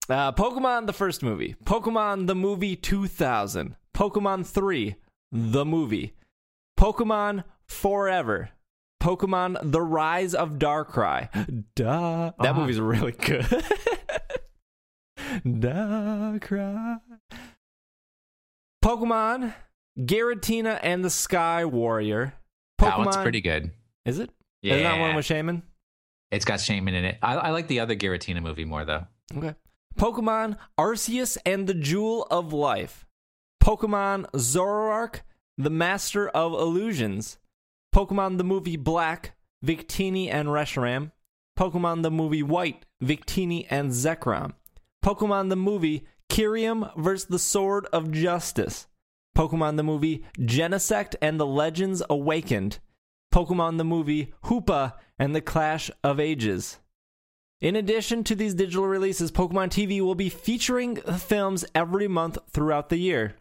Pokemon, the first movie. Pokemon, the movie 2000. Pokemon 3, the movie. Pokemon Forever. Pokemon, the Rise of Darkrai. Duh. That movie's really good. Darkrai. Pokemon, Giratina and the Sky Warrior. Pokemon, that one's pretty good. Is it? Yeah. Is that one with Shaymin? It's got Shaymin in it. I like the other Giratina movie more, though. Okay. Pokemon, Arceus and the Jewel of Life. Pokemon, Zoroark, the Master of Illusions. Pokemon, the movie Black, Victini and Reshiram. Pokemon, the movie White, Victini and Zekrom. Pokemon, the movie Kyrium vs. the Sword of Justice. Pokemon, the movie Genesect and the Legends Awakened. Pokemon, the movie Hoopa and the Clash of Ages. In addition to these digital releases, Pokemon TV will be featuring films every month throughout the year.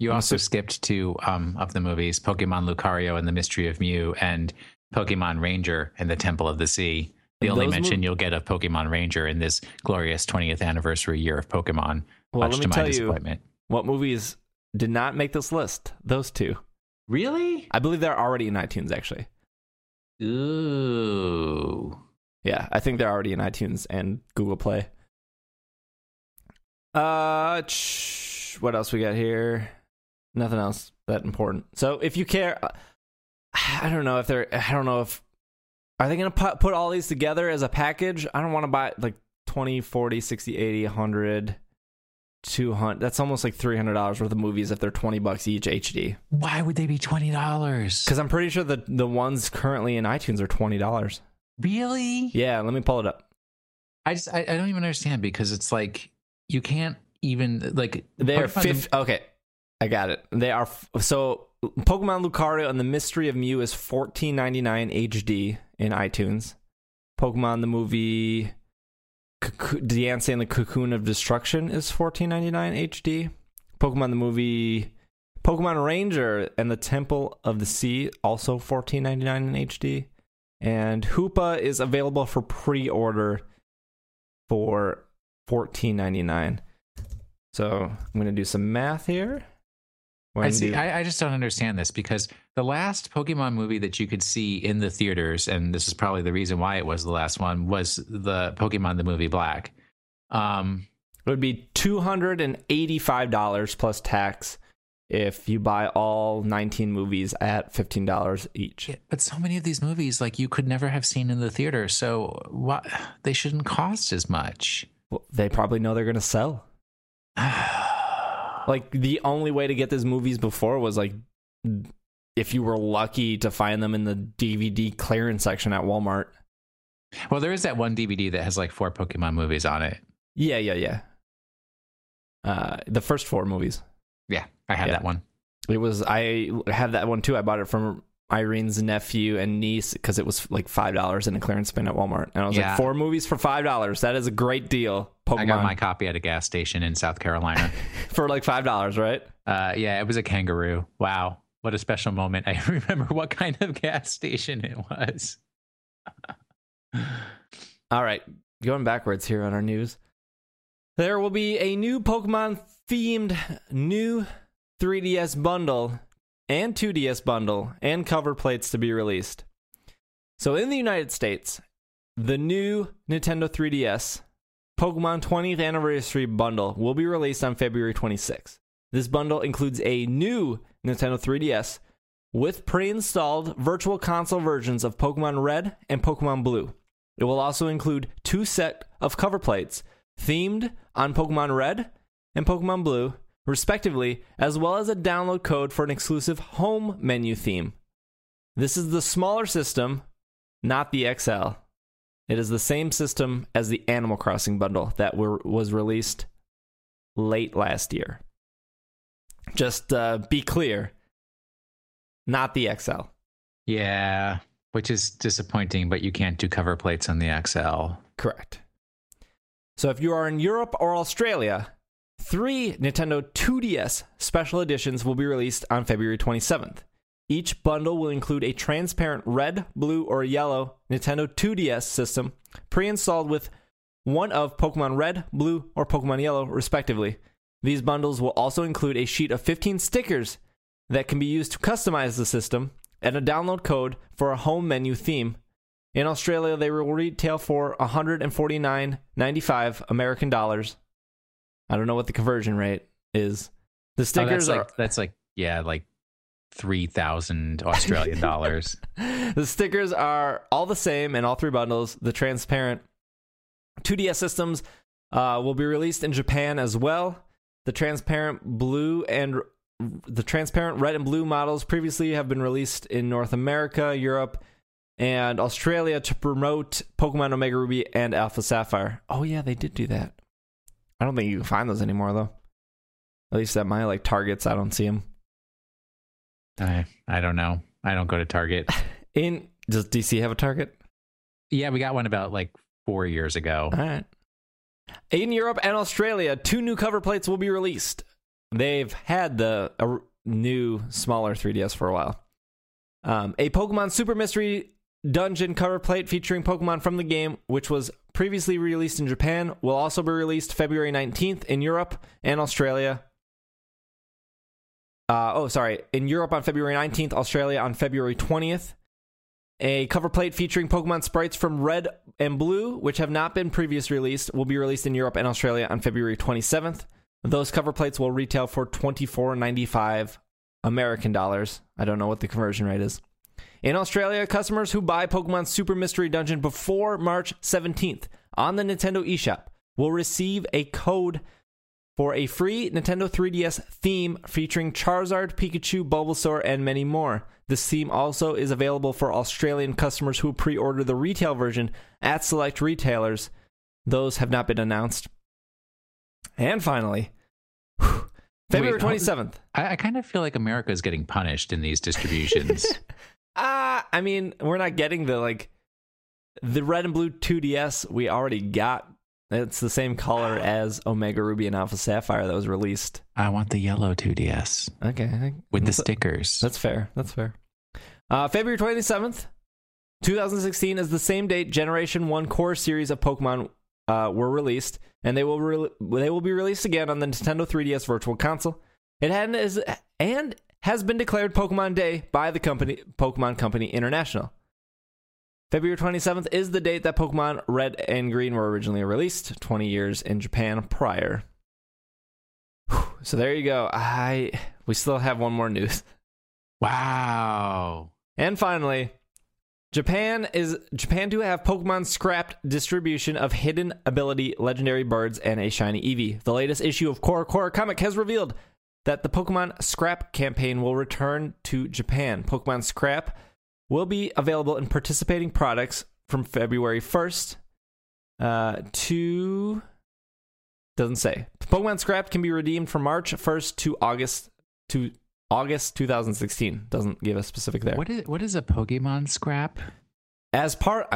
You also skipped two of the movies, Pokemon Lucario and the Mystery of Mew, and Pokemon Ranger and the Temple of the Sea. The only mention you'll get of Pokemon Ranger in this glorious 20th anniversary year of Pokemon. Well, let me tell you what movies did not make this list. Those two. Really? I believe they're already in iTunes, actually. Ooh. Yeah, I think they're already in iTunes and Google Play. What else we got here? Nothing else that important. So if you care, are they going to put all these together as a package? I don't want to buy like 20, 40, 60, 80, 100, 200. That's almost like $300 worth of movies if they're $20 each HD. Why would they be $20? Because I'm pretty sure the ones currently in iTunes are $20. Really? Yeah, let me pull it up. I don't even understand, because it's like you can't even, like, they're okay, I got it. They are so Pokemon Lucario and the Mystery of Mew is $14.99 HD in iTunes. Pokemon the movie Deancey and the Cocoon of Destruction is $14.99 HD. Pokemon the movie Pokemon Ranger and the Temple of the Sea also $14.99 in HD. And Hoopa is available for pre-order for $14.99. So I'm going to do some math here. I see. I just don't understand this, because the last Pokemon movie that you could see in the theaters, and this is probably the reason why it was the last one, was the Pokemon the movie Black. It would be $285 plus tax if you buy all 19 movies at $15 each. Yeah, but so many of these movies, like, you could never have seen in the theater, so they shouldn't cost as much. Well, they probably know they're going to sell. Like, the only way to get these movies before was, like, if you were lucky to find them in the DVD clearance section at Walmart. Well, there is that one DVD that has, like, 4 Pokemon movies on it. Yeah. The first 4 movies. Yeah, I have that one. I have that one too. I bought it from Irene's nephew and niece because it was like $5 in a clearance bin at Walmart, and I was like, 4 movies for $5. That is a great deal. Pokemon. I got my copy at a gas station in South Carolina for like $5, right? Yeah, it was a Kangaroo. Wow, what a special moment! I remember what kind of gas station it was. All right, going backwards here on our news, there will be a new Pokemon themed new 3DS bundle and 2DS bundle and cover plates to be released. So in the United States, the new Nintendo 3DS Pokemon 20th Anniversary bundle will be released on February 26th. This bundle includes a new Nintendo 3DS with pre-installed virtual console versions of Pokemon Red and Pokemon Blue. It will also include 2 sets of cover plates themed on Pokemon Red and Pokemon Blue, respectively, as well as a download code for an exclusive home menu theme. This is the smaller system, not the XL. It is the same system as the Animal Crossing bundle that was released late last year. Just be clear, not the XL. Yeah, which is disappointing, but you can't do cover plates on the XL. Correct. So if you are in Europe or Australia, 3 Nintendo 2DS special editions will be released on February 27th. Each bundle will include a transparent red, blue, or yellow Nintendo 2DS system pre-installed with one of Pokemon Red, Blue, or Pokemon Yellow, respectively. These bundles will also include a sheet of 15 stickers that can be used to customize the system and a download code for a home menu theme. In Australia, they will retail for $149.95 American dollars. I don't know what the conversion rate is. The stickers are 3,000 Australian dollars. The stickers are all the same in all 3 bundles. The transparent 2DS systems will be released in Japan as well. The transparent red and blue models previously have been released in North America, Europe, and Australia to promote Pokemon Omega Ruby and Alpha Sapphire. Oh yeah, they did do that. I don't think you can find those anymore, though. At least at my Targets, I don't see them. I don't know. I don't go to Target. Does DC have a Target? Yeah, we got one about 4 years ago. All right. In Europe and Australia, 2 new cover plates will be released. They've had the new, smaller 3DS for a while. A Pokemon Super Mystery Dungeon cover plate featuring Pokemon from the game, which was previously released in Japan, will also be released February 19th in Europe and Australia. In Europe on February 19th, Australia on February 20th. A cover plate featuring Pokemon sprites from Red and Blue, which have not been previously released, will be released in Europe and Australia on February 27th. Those cover plates will retail for $24.95 American dollars. I don't know what the conversion rate is. In Australia, customers who buy Pokemon Super Mystery Dungeon before March 17th on the Nintendo eShop will receive a code for a free Nintendo 3DS theme featuring Charizard, Pikachu, Bulbasaur, and many more. This theme also is available for Australian customers who pre-order the retail version at select retailers. Those have not been announced. And finally, February 27th. I kind of feel like America is getting punished in these distributions. I mean, we're not getting the red and blue 2DS we already got. It's the same color as Omega Ruby and Alpha Sapphire that was released. I want the yellow 2DS. Okay. With the stickers. That's fair. February 27th, 2016 is the same date Generation 1 core series of Pokemon were released, and they will be released again on the Nintendo 3DS Virtual Console. It has been declared Pokemon Day by the Pokemon Company International. February 27th is the date that Pokemon Red and Green were originally released, 20 years in Japan prior. Whew, so there you go. We still have one more news. Wow. And finally, Japan do have Pokemon Scrap distribution of hidden ability legendary birds and a shiny Eevee. The latest issue of Core Comic has revealed that the Pokemon Scrap campaign will return to Japan. Pokemon Scrap will be available in participating products from February 1st to... Doesn't say. Pokemon Scrap can be redeemed from March 1st to August to August 2016. Doesn't give a specific there. What is a Pokemon Scrap? As part...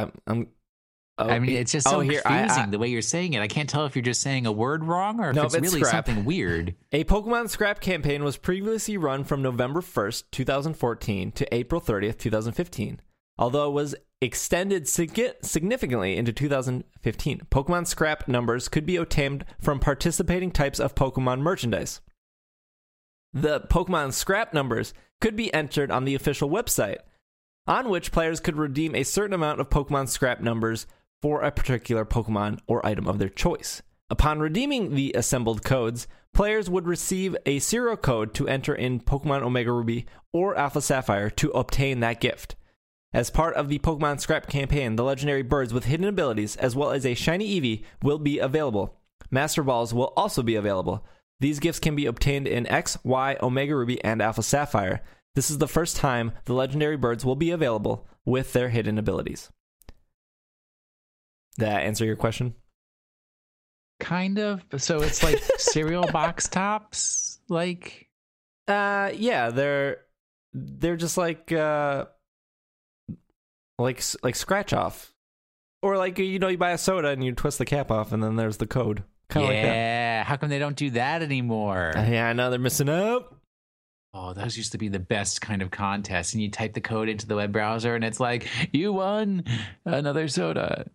it's just so confusing the way you're saying it. I can't tell if you're just saying a word wrong or if it's really scrap. Something weird. A Pokemon Scrap campaign was previously run from November 1st, 2014 to April 30th, 2015. Although it was extended significantly into 2015. Pokemon Scrap numbers could be obtained from participating types of Pokemon merchandise. The Pokemon Scrap numbers could be entered on the official website, on which players could redeem a certain amount of Pokemon Scrap numbers for a particular Pokemon or item of their choice. Upon redeeming the assembled codes, players would receive a serial code to enter in Pokemon Omega Ruby or Alpha Sapphire to obtain that gift. As part of the Pokemon Scrap campaign, the legendary birds with hidden abilities, as well as a shiny Eevee, will be available. Master Balls will also be available. These gifts can be obtained in X, Y, Omega Ruby, and Alpha Sapphire. This is the first time the legendary birds will be available with their hidden abilities. Did that answer your question? Kind of. So it's like cereal box tops? Like? Yeah, they're just like scratch off. Or like, you know, you buy a soda and you twist the cap off and then there's the code. Kinda like that. Yeah, how come they don't do that anymore? Yeah, I know, they're missing out. Oh, those used to be the best kind of contest. And you type the code into the web browser and it's like, you won another soda.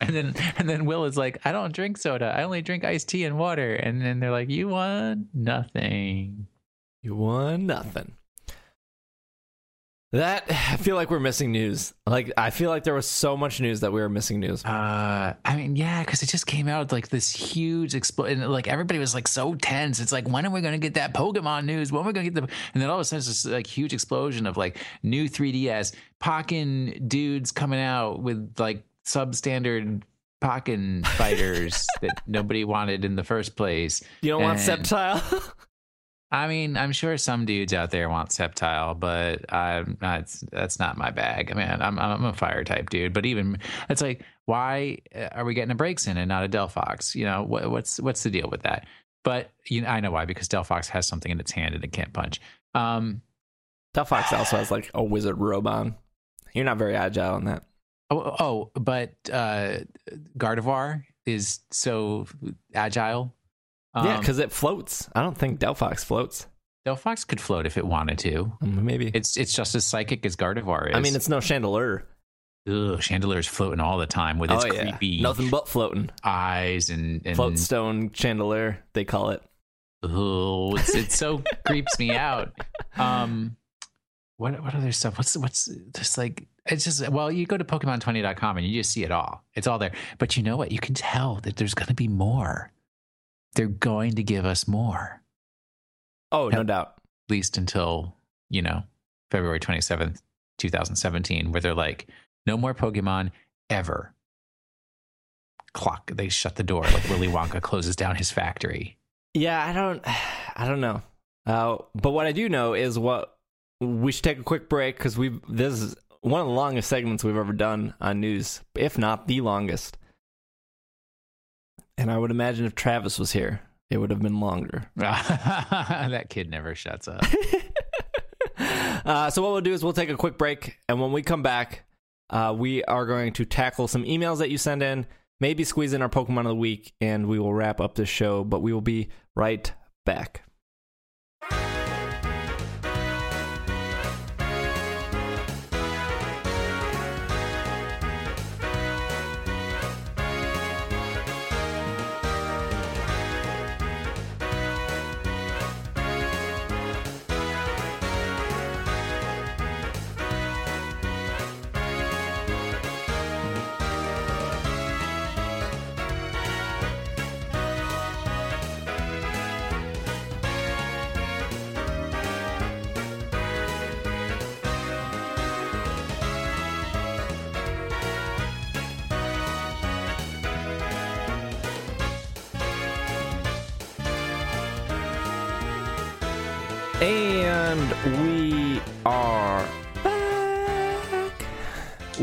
and then Will is like, I don't drink soda. I only drink iced tea and water. And then they're like, you won nothing. You won nothing. That, I feel like we're missing news. Like, I feel like there was so much news that we were missing news. I mean, yeah, because it just came out like this huge explosion. Like, everybody was like so tense. It's like, when are we going to get that Pokemon news? When are we going to get the... And then all of a sudden, it's this like huge explosion of like new 3DS Pokken dudes coming out with like substandard Pokken fighters that nobody wanted in the first place. You don't want Sceptile? I mean, I'm sure some dudes out there want Sceptile, but that's not my bag. I mean, I'm a fire type dude, but even it's like, why are we getting a Braixen and not a Delphox? You know, what's the deal with that? But you know, I know why, because Delphox has something in its hand and it can't punch. Delphox also has like a wizard robe on. You're not very agile in that. But Gardevoir is so agile. Yeah, because it floats. I don't think Delphox floats. Delphox could float if it wanted to. Maybe. It's just as psychic as Gardevoir is. I mean, it's no Chandelure. Ugh, Chandelure's floating all the time with its creepy... Nothing but floating. Eyes and... Floatstone Chandelure, they call it. Oh, it so creeps me out. What other stuff? What's just like... It's just, well, you go to pokemon20.com and you just see it all. It's all there. But you know what? You can tell that there's going to be more. They're going to give us more. Oh, no doubt. At least until, you know, February 27th, 2017, where they're like, no more Pokemon ever. Clock. They shut the door like Willy Wonka closes down his factory. Yeah, I don't know. But what I do know is we should take a quick break because this is one of the longest segments we've ever done on news, if not the longest. And I would imagine if Travis was here, it would have been longer. That kid never shuts up. So what we'll do is we'll take a quick break. And when we come back, we are going to tackle some emails that you send in, maybe squeeze in our Pokemon of the Week, and we will wrap up this show. But we will be right back.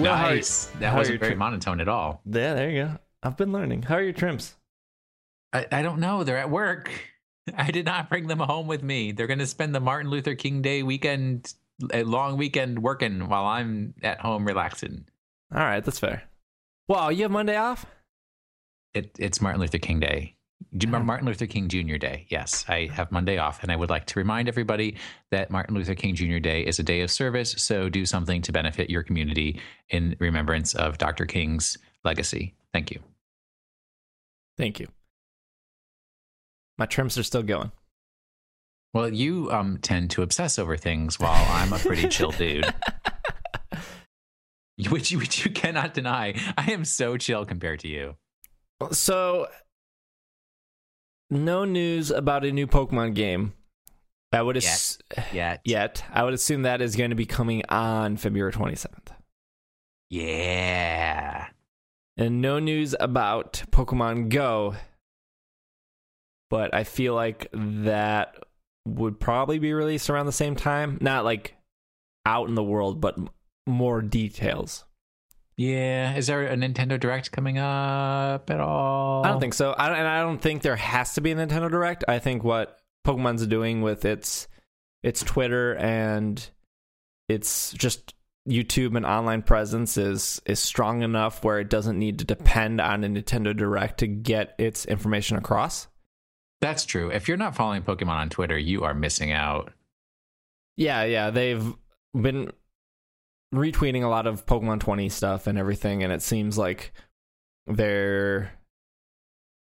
Nice. That wasn't very monotone at all. Yeah, there you go. I've been learning. How are your trims? I don't know. They're at work. I did not bring them home with me. They're going to spend the Martin Luther King Day weekend, a long weekend, working while I'm at home relaxing. All right, that's fair. Wow, you have Monday off? It's Martin Luther King Day. Martin Luther King Jr. Day. Yes, I have Monday off, and I would like to remind everybody that Martin Luther King Jr. Day is a day of service, so do something to benefit your community in remembrance of Dr. King's legacy. Thank you. Thank you. My trims are still going. Well, you tend to obsess over things while I'm a pretty chill dude. Which you cannot deny. I am so chill compared to you. So... no news about a new Pokemon game. I would yet. I would assume that is going to be coming on February 27th. Yeah. And no news about Pokemon Go. But I feel like that would probably be released around the same time. Not like out in the world, but more details. Yeah, is there a Nintendo Direct coming up at all? I don't think so, and I don't think there has to be a Nintendo Direct. I think what Pokemon's doing with its Twitter and its just YouTube and online presence is strong enough where it doesn't need to depend on a Nintendo Direct to get its information across. That's true. If you're not following Pokemon on Twitter, you are missing out. Yeah, they've been... retweeting a lot of Pokemon 20 stuff and everything, and it seems like they're...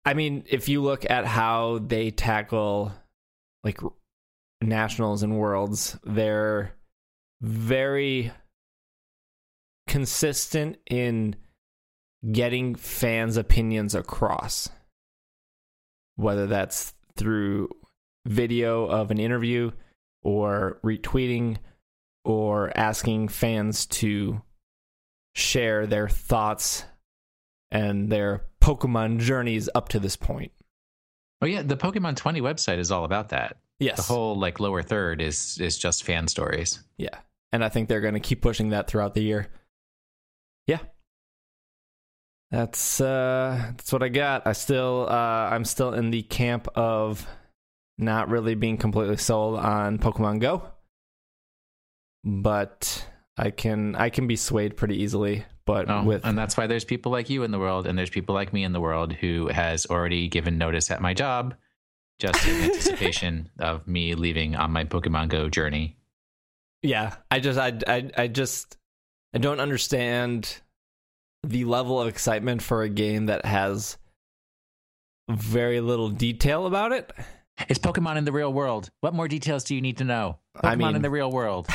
I mean, if you look at how they tackle like nationals and worlds, they're very consistent in getting fans' opinions across. Whether that's through video of an interview or retweeting or asking fans to share their thoughts and their Pokemon journeys up to this point. Oh yeah, the Pokemon 20 website is all about that. Yes. The whole like lower third is just fan stories. Yeah. And I think they're going to keep pushing that throughout the year. Yeah. That's what I got. I'm still in the camp of not really being completely sold on Pokemon Go. But I can be swayed pretty easily. And that's why there's people like you in the world, and there's people like me in the world who has already given notice at my job, just in anticipation of me leaving on my Pokemon Go journey. Yeah, I don't understand the level of excitement for a game that has very little detail about it. It's Pokemon in the real world. What more details do you need to know? Pokemon in the real world.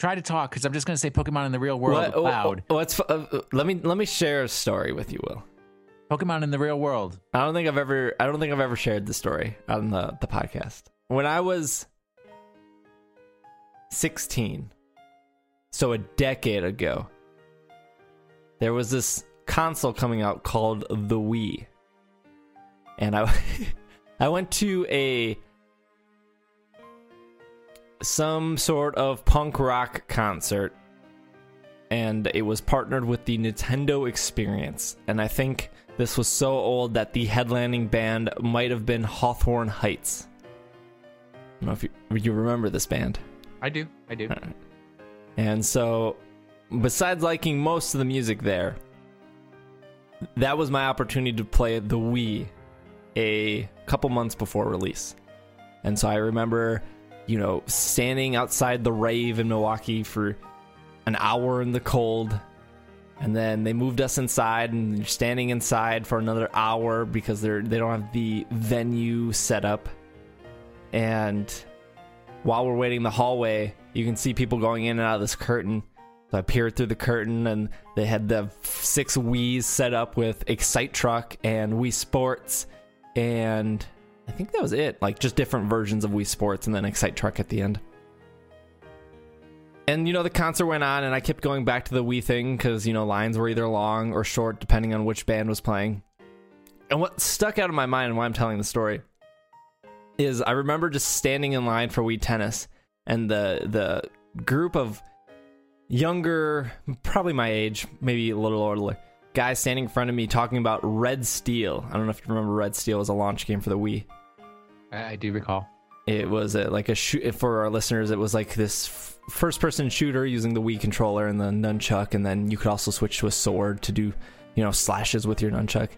Try to talk, because I'm just going to say Pokemon in the real world loud. Let me share a story with you, Will. Pokemon in the real world. I don't think I've ever shared the story on the podcast. When I was 16, so a decade ago, there was this console coming out called the Wii. And I went to some sort of punk rock concert, and it was partnered with the Nintendo Experience. And I think this was so old that the headlining band might have been Hawthorne Heights. I don't know if you remember this band. I do. Right. And so, besides liking most of the music there, that was my opportunity to play the Wii a couple months before release. And so I remember, standing outside the rave in Milwaukee for an hour in the cold, and then they moved us inside, and you're standing inside for another hour because they don't have the venue set up. And while we're waiting in the hallway, you can see people going in and out of this curtain. So I peered through the curtain, and they had the 6 Wiis set up with Excite Truck and Wii Sports, and I think that was it. Like, just different versions of Wii Sports and then Excite Truck at the end. And, the concert went on, and I kept going back to the Wii thing because, lines were either long or short depending on which band was playing. And what stuck out of my mind and why I'm telling the story is I remember just standing in line for Wii Tennis, and the group of younger, probably my age, maybe a little older, guy standing in front of me talking about Red Steel. I don't know if you remember, Red Steel was a launch game for the Wii. I do recall. It was for our listeners, it was like this first-person shooter using the Wii controller and the nunchuck, and then you could also switch to a sword to do, slashes with your nunchuck.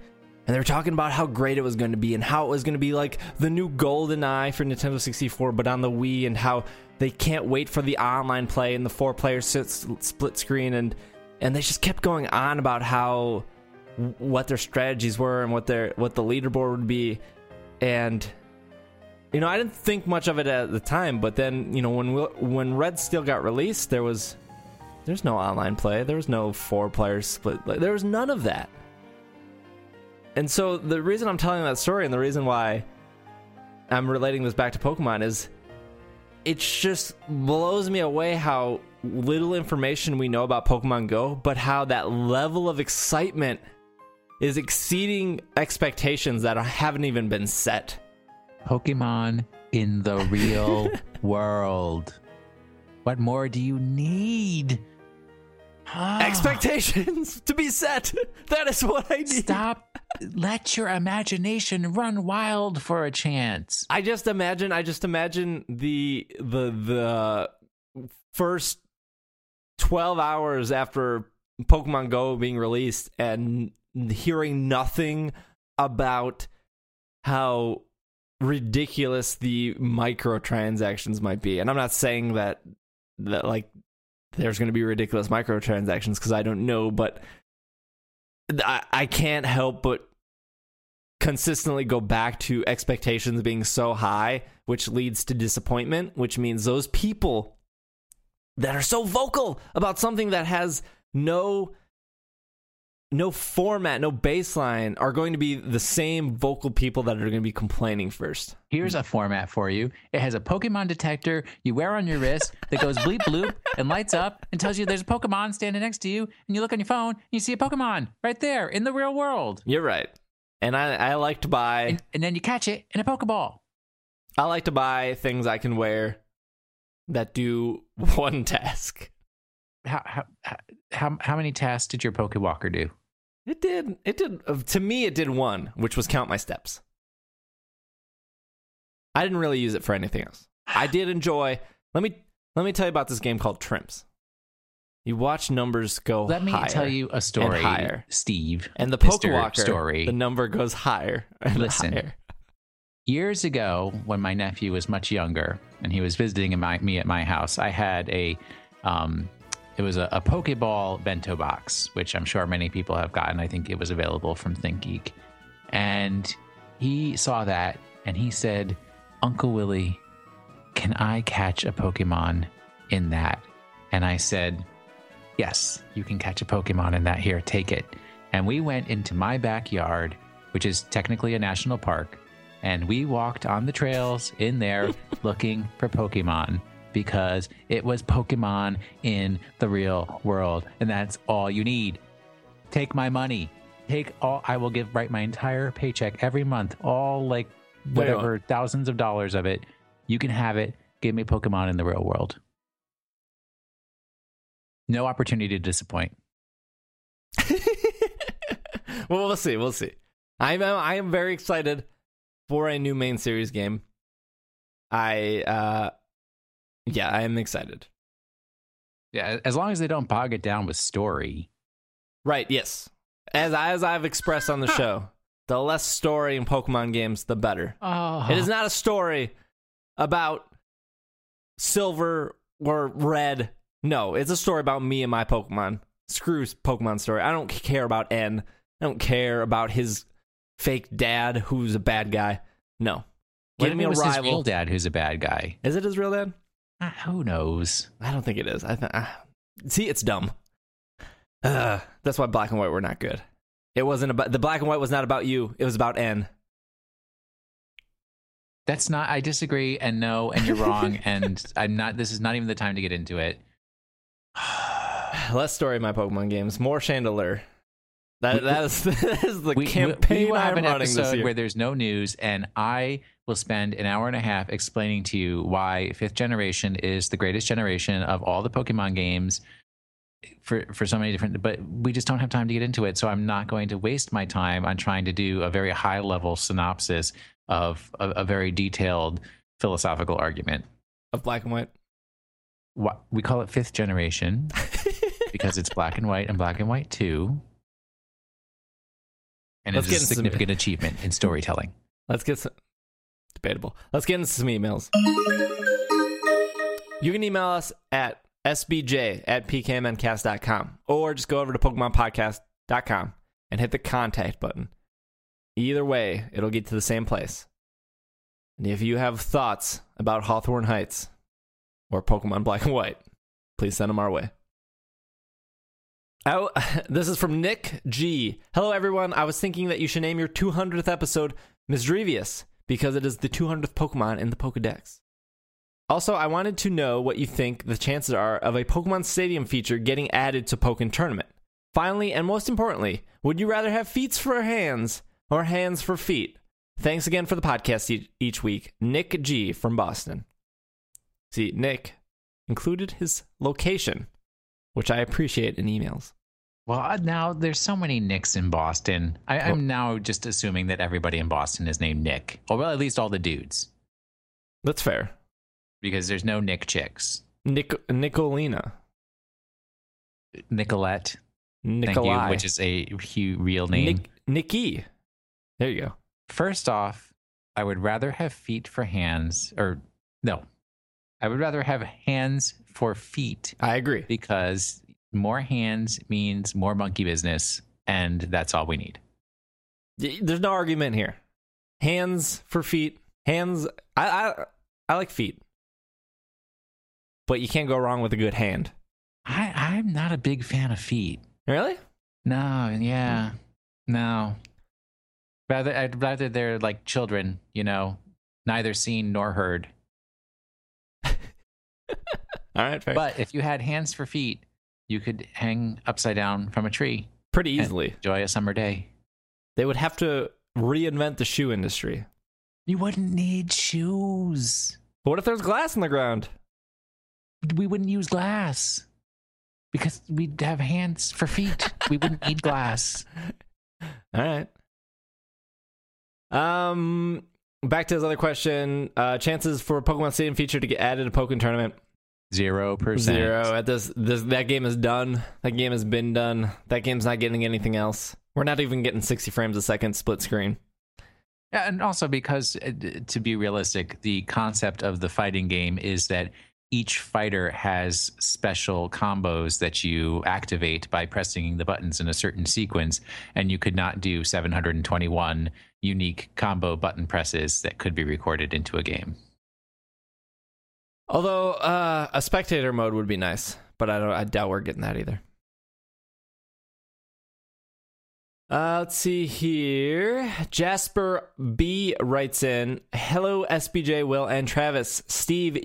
And they were talking about how great it was going to be and how it was going to be like the new GoldenEye for Nintendo 64, but on the Wii, and how they can't wait for the online play and the four-player split screen. And they just kept going on about how what their strategies were and what the leaderboard would be. And, I didn't think much of it at the time, but then, when Red Steel got released, there's no online play. There was no four-player split. There was none of that. And so the reason I'm telling that story and the reason why I'm relating this back to Pokemon is it just blows me away how little information we know about Pokemon Go, but how that level of excitement is exceeding expectations that haven't even been set. Pokemon in the real world. What more do you need? Expectations to be set. That is what I need. Stop. Let your imagination run wild for a chance. I just imagine the first 12 hours after Pokemon Go being released and hearing nothing about how ridiculous the microtransactions might be. And I'm not saying that like there's going to be ridiculous microtransactions, because I don't know, but I can't help but consistently go back to expectations being so high, which leads to disappointment, which means those people that are so vocal about something that has no format, no baseline, are going to be the same vocal people that are going to be complaining first. Here's a format for you. It has a Pokemon detector you wear on your wrist that goes bleep bloop and lights up and tells you there's a Pokemon standing next to you, and you look on your phone and you see a Pokemon right there in the real world. You're right. And I like to buy... And then you catch it in a Pokeball. I like to buy things I can wear that do one task. How many tasks did your Pokewalker do? It did. To me, it did one, which was count my steps. I didn't really use it for anything else. I did enjoy... Let me tell you about this game called Trims. You watch numbers go higher. Let me tell you a story, higher, Steve. And the Pokewalker story, the number goes higher and Listen. Higher. Years ago, when my nephew was much younger and he was visiting me at my house, I had a... It was a Pokeball bento box, which I'm sure many people have gotten. I think it was available from ThinkGeek. And he saw that and he said, "Uncle Willie, can I catch a Pokemon in that?" And I said, "Yes, you can catch a Pokemon in that. Here, take it." And we went into my backyard, which is technically a national park, and we walked on the trails in there looking for Pokemon, because it was Pokemon in the real world. And that's all you need. Take my money. Take all. I will give my entire paycheck every month, all like whatever, thousands of dollars of it. You can have it. Give me Pokemon in the real world. No opportunity to disappoint. Well, we'll see. We'll see. I am very excited for a new main series game. Yeah, I am excited. Yeah, as long as they don't bog it down with story. Right, yes. As I've expressed on the show, the less story in Pokemon games, the better. It is not a story about Silver or Red. No, it's a story about me and my Pokemon. Screw Pokemon story. I don't care about N. I don't care about his fake dad who's a bad guy. No. Give me a rival. His real dad who's a bad guy. Is it his real dad? Who knows? I don't think it is. See, it's dumb. That's why Black and White were not good. It wasn't about the Black and White was not about you. It was about N. That's not. I disagree. And no. And you're wrong. And I'm not. This is not even the time to get into it. Less story in my Pokemon games. More Chandelure. That is the campaign I'm running this year. We will have an episode where there's no news, and I will spend an hour and a half explaining to you why 5th generation is the greatest generation of all the Pokemon games. for so many different, but we just don't have time to get into it. So I'm not going to waste my time on trying to do a very high level synopsis of a very detailed philosophical argument of black and white. What we call it fifth generation because it's black and white too. And it's a significant achievement in storytelling. Let's get some debatable. Let's get into some emails. You can email us at sbj@pkmncast.com or just go over to pokemonpodcast.com and hit the contact button. Either way, it'll get to the same place. And if you have thoughts about Hawthorne Heights or Pokemon Black and White, please send them our way. This is from Nick G. Hello, everyone. I was thinking that you should name your 200th episode Misdreavus because it is the 200th Pokemon in the Pokedex. Also, I wanted to know what you think the chances are of a Pokemon Stadium feature getting added to Pokken Tournament. Finally, and most importantly, would you rather have feet for hands or hands for feet? Thanks again for the podcast each week. Nick G. from Boston. See, Nick included his location, which I appreciate in emails. Well, now there's so many Nicks in Boston. I'm now just assuming that everybody in Boston is named Nick. Or well, at least all the dudes. That's fair. Because there's no Nick chicks. Nicolina. Nicolette. Nikolai. Thank you, which is a real name. Nikki. There you go. First off, I would rather have feet for hands. Or, no. I would rather have hands for feet. I agree. Because more hands means more monkey business. And that's all we need. There's no argument here. Hands for feet. Hands. I like feet. But you can't go wrong with a good hand. I'm not a big fan of feet. Really? No, yeah. No. I'd rather they're like children, you know, neither seen nor heard. All right, fair. But if you had hands for feet, you could hang upside down from a tree. Pretty easily. Enjoy a summer day. They would have to reinvent the shoe industry. You wouldn't need shoes. But what if there's glass in the ground? We wouldn't use glass because we'd have hands for feet. We wouldn't need glass. All right. Back to his other question. Chances for a Pokemon Stadium feature to get added to Pokemon Tournament? 0%. Zero. At this, that game is done. That game has been done. That game's not getting anything else. We're not even getting 60 frames a second split screen. Yeah, and also because, to be realistic, the concept of the fighting game is that each fighter has special combos that you activate by pressing the buttons in a certain sequence, and you could not do 721 unique combo button presses that could be recorded into a game. Although a spectator mode would be nice, but I doubt we're getting that either. Let's see here. Jasper B writes in, "Hello, SBJ, Will, and Travis. Steve,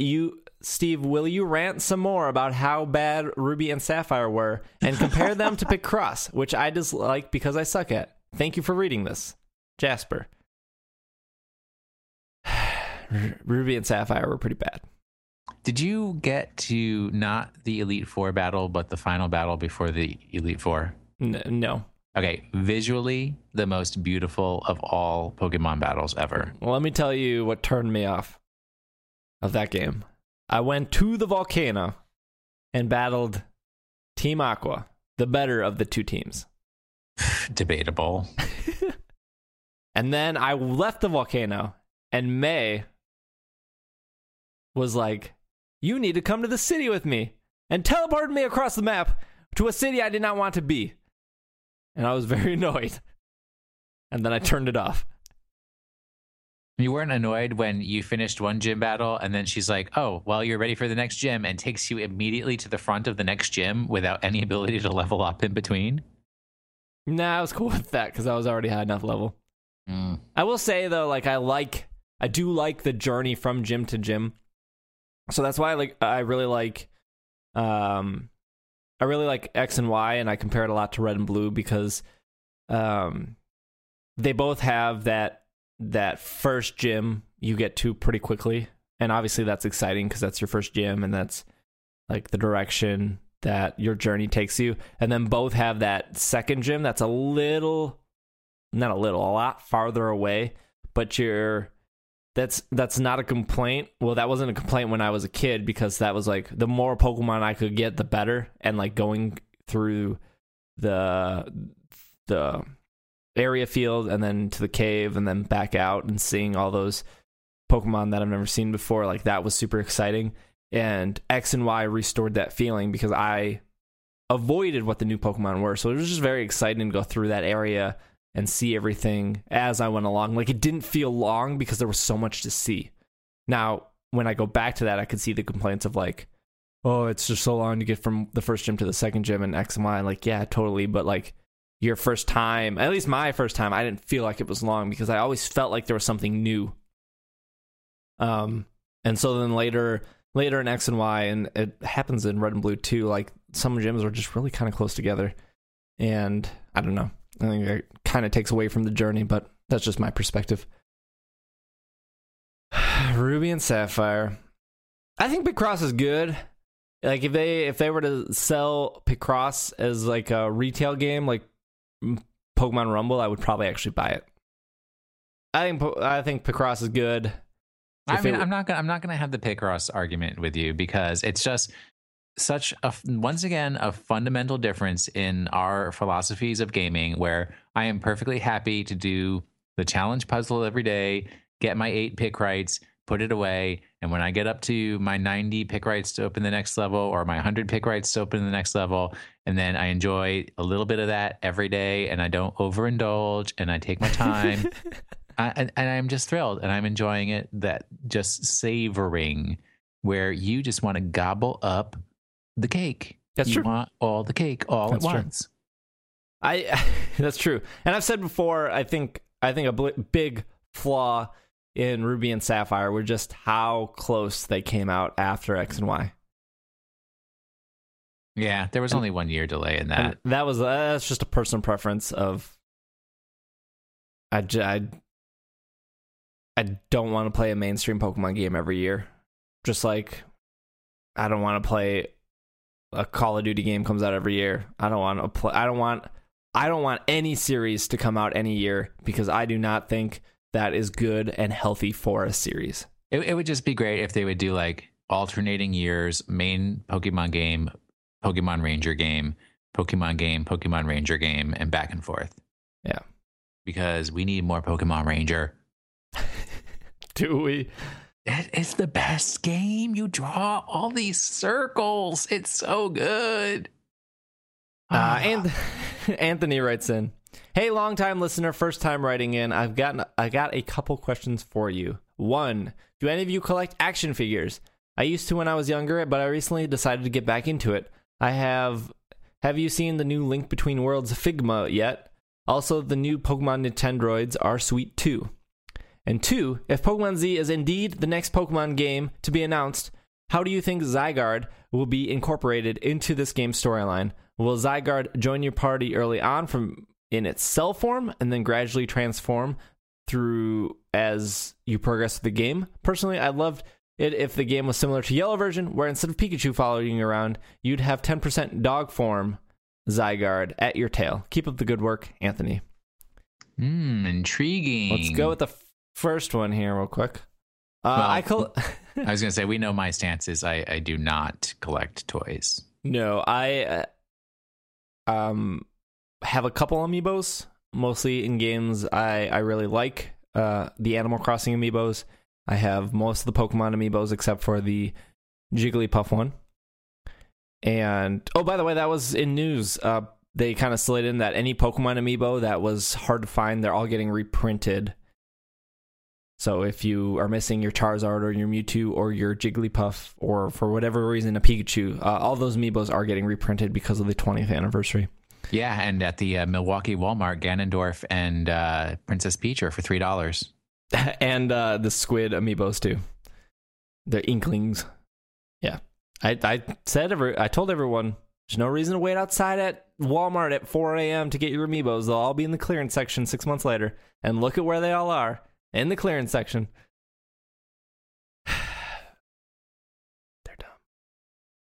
will you rant some more about how bad Ruby and Sapphire were and compare them to Picross, which I dislike because I suck at? Thank you for reading this. Jasper." Ruby and Sapphire were pretty bad. Did you get to not the Elite Four battle, but the final battle before the Elite Four? No. Okay, visually, the most beautiful of all Pokemon battles ever. Well, let me tell you what turned me off of that game. I went to the volcano and battled Team Aqua, the better of the two teams. Debatable. And then I left the volcano, and May was like, "You need to come to the city with me," and teleported me across the map to a city I did not want to be. And I was very annoyed. And then I turned it off. You weren't annoyed when you finished one gym battle and then she's like, "Oh, well, you're ready for the next gym," and takes you immediately to the front of the next gym without any ability to level up in between? Nah, I was cool with that because I was already high enough level. Mm. I will say, though, I do like the journey from gym to gym. So that's why I really like X and Y, and I compare it a lot to Red and Blue because they both have that first gym you get to pretty quickly, and obviously that's exciting because that's your first gym and that's like the direction that your journey takes you. And then both have that second gym that's a lot farther away, but that's not a complaint. Well, that wasn't a complaint when I was a kid, because that was like the more Pokemon I could get, the better. And like going through the area field and then to the cave and then back out and seeing all those Pokemon that I've never seen before, like that was super exciting. And X and Y restored that feeling because I avoided what the new Pokemon were. So it was just very exciting to go through that area and see everything as I went along. Like, it didn't feel long because there was so much to see. Now, when I go back to that, I could see the complaints of like, oh, it's just so long to get from the first gym to the second gym and X and Y. Like, yeah, totally. But like your first time, at least my first time, I didn't feel like it was long because I always felt like there was something new. And so then later in X and Y, and it happens in Red and Blue too, like some gyms are just really kind of close together. And I don't know. I think it kind of takes away from the journey, but that's just my perspective. Ruby and Sapphire. I think Picross is good. Like if they were to sell Picross as like a retail game, like Pokemon Rumble, I would probably actually buy it. I think Picross is good. I mean, I'm not gonna have the Picross argument with you because it's just such a, once again, a fundamental difference in our philosophies of gaming, where I am perfectly happy to do the challenge puzzle every day, get my 8 pick rights, put it away. And when I get up to my 90 pick rights to open the next level, or my 100 pick rights to open the next level, and then I enjoy a little bit of that every day and I don't overindulge and I take my time. And I'm just thrilled and I'm enjoying it, that just savoring, where you just want to gobble up the cake. That's true. You want all the cake all at once. That's true. And I've said before, I think a big flaw in Ruby and Sapphire were just how close they came out after X and Y. Yeah, there was only 1 year delay in that. That was that's just a personal preference of I don't want to play a mainstream Pokemon game every year. Just like I don't want to play a Call of Duty game comes out every year. I don't want any series to come out any year because I do not think that is good and healthy for a series. It would just be great if they would do like alternating years, main Pokemon game, Pokemon Ranger game, Pokemon game, Pokemon Ranger game, and back and forth. Yeah. Because we need more Pokemon Ranger. Do we? It is the best game. You draw all these circles. It's so good. Anthony writes in, "Hey, longtime listener, first time writing in. I got a couple questions for you. One, do any of you collect action figures? I used to when I was younger, but I recently decided to get back into it. I have. Have you seen the new Link Between Worlds Figma yet? Also, the new Pokemon Nintendroids are sweet too. And two, if Pokemon Z is indeed the next Pokemon game to be announced, how do you think Zygarde will be incorporated into this game's storyline? Will Zygarde join your party early on from in its cell form and then gradually transform through as you progress through the game? Personally, I loved it if the game was similar to Yellow version, where instead of Pikachu following you around, you'd have 10% dog form Zygarde at your tail. Keep up the good work, Anthony." Intriguing. Let's go with the first one here real quick. I was gonna say, we know my stance is I do not collect toys. No, I have a couple amiibos, mostly in games I really like. The Animal Crossing amiibos. I have most of the Pokemon amiibos except for the Jigglypuff one. And oh, by the way, that was in news. They kind of slid in that any Pokemon amiibo that was hard to find, they're all getting reprinted. So if you are missing your Charizard or your Mewtwo or your Jigglypuff or for whatever reason a Pikachu, all those amiibos are getting reprinted because of the 20th anniversary. Yeah, and at the Milwaukee Walmart, Ganondorf and Princess Peach are for $3. And the squid amiibos too. They're inklings. Yeah, I told everyone there's no reason to wait outside at Walmart at 4 a.m. to get your amiibos. They'll all be in the clearance section 6 months later. And look at where they all are. In the clearance section. They're dumb.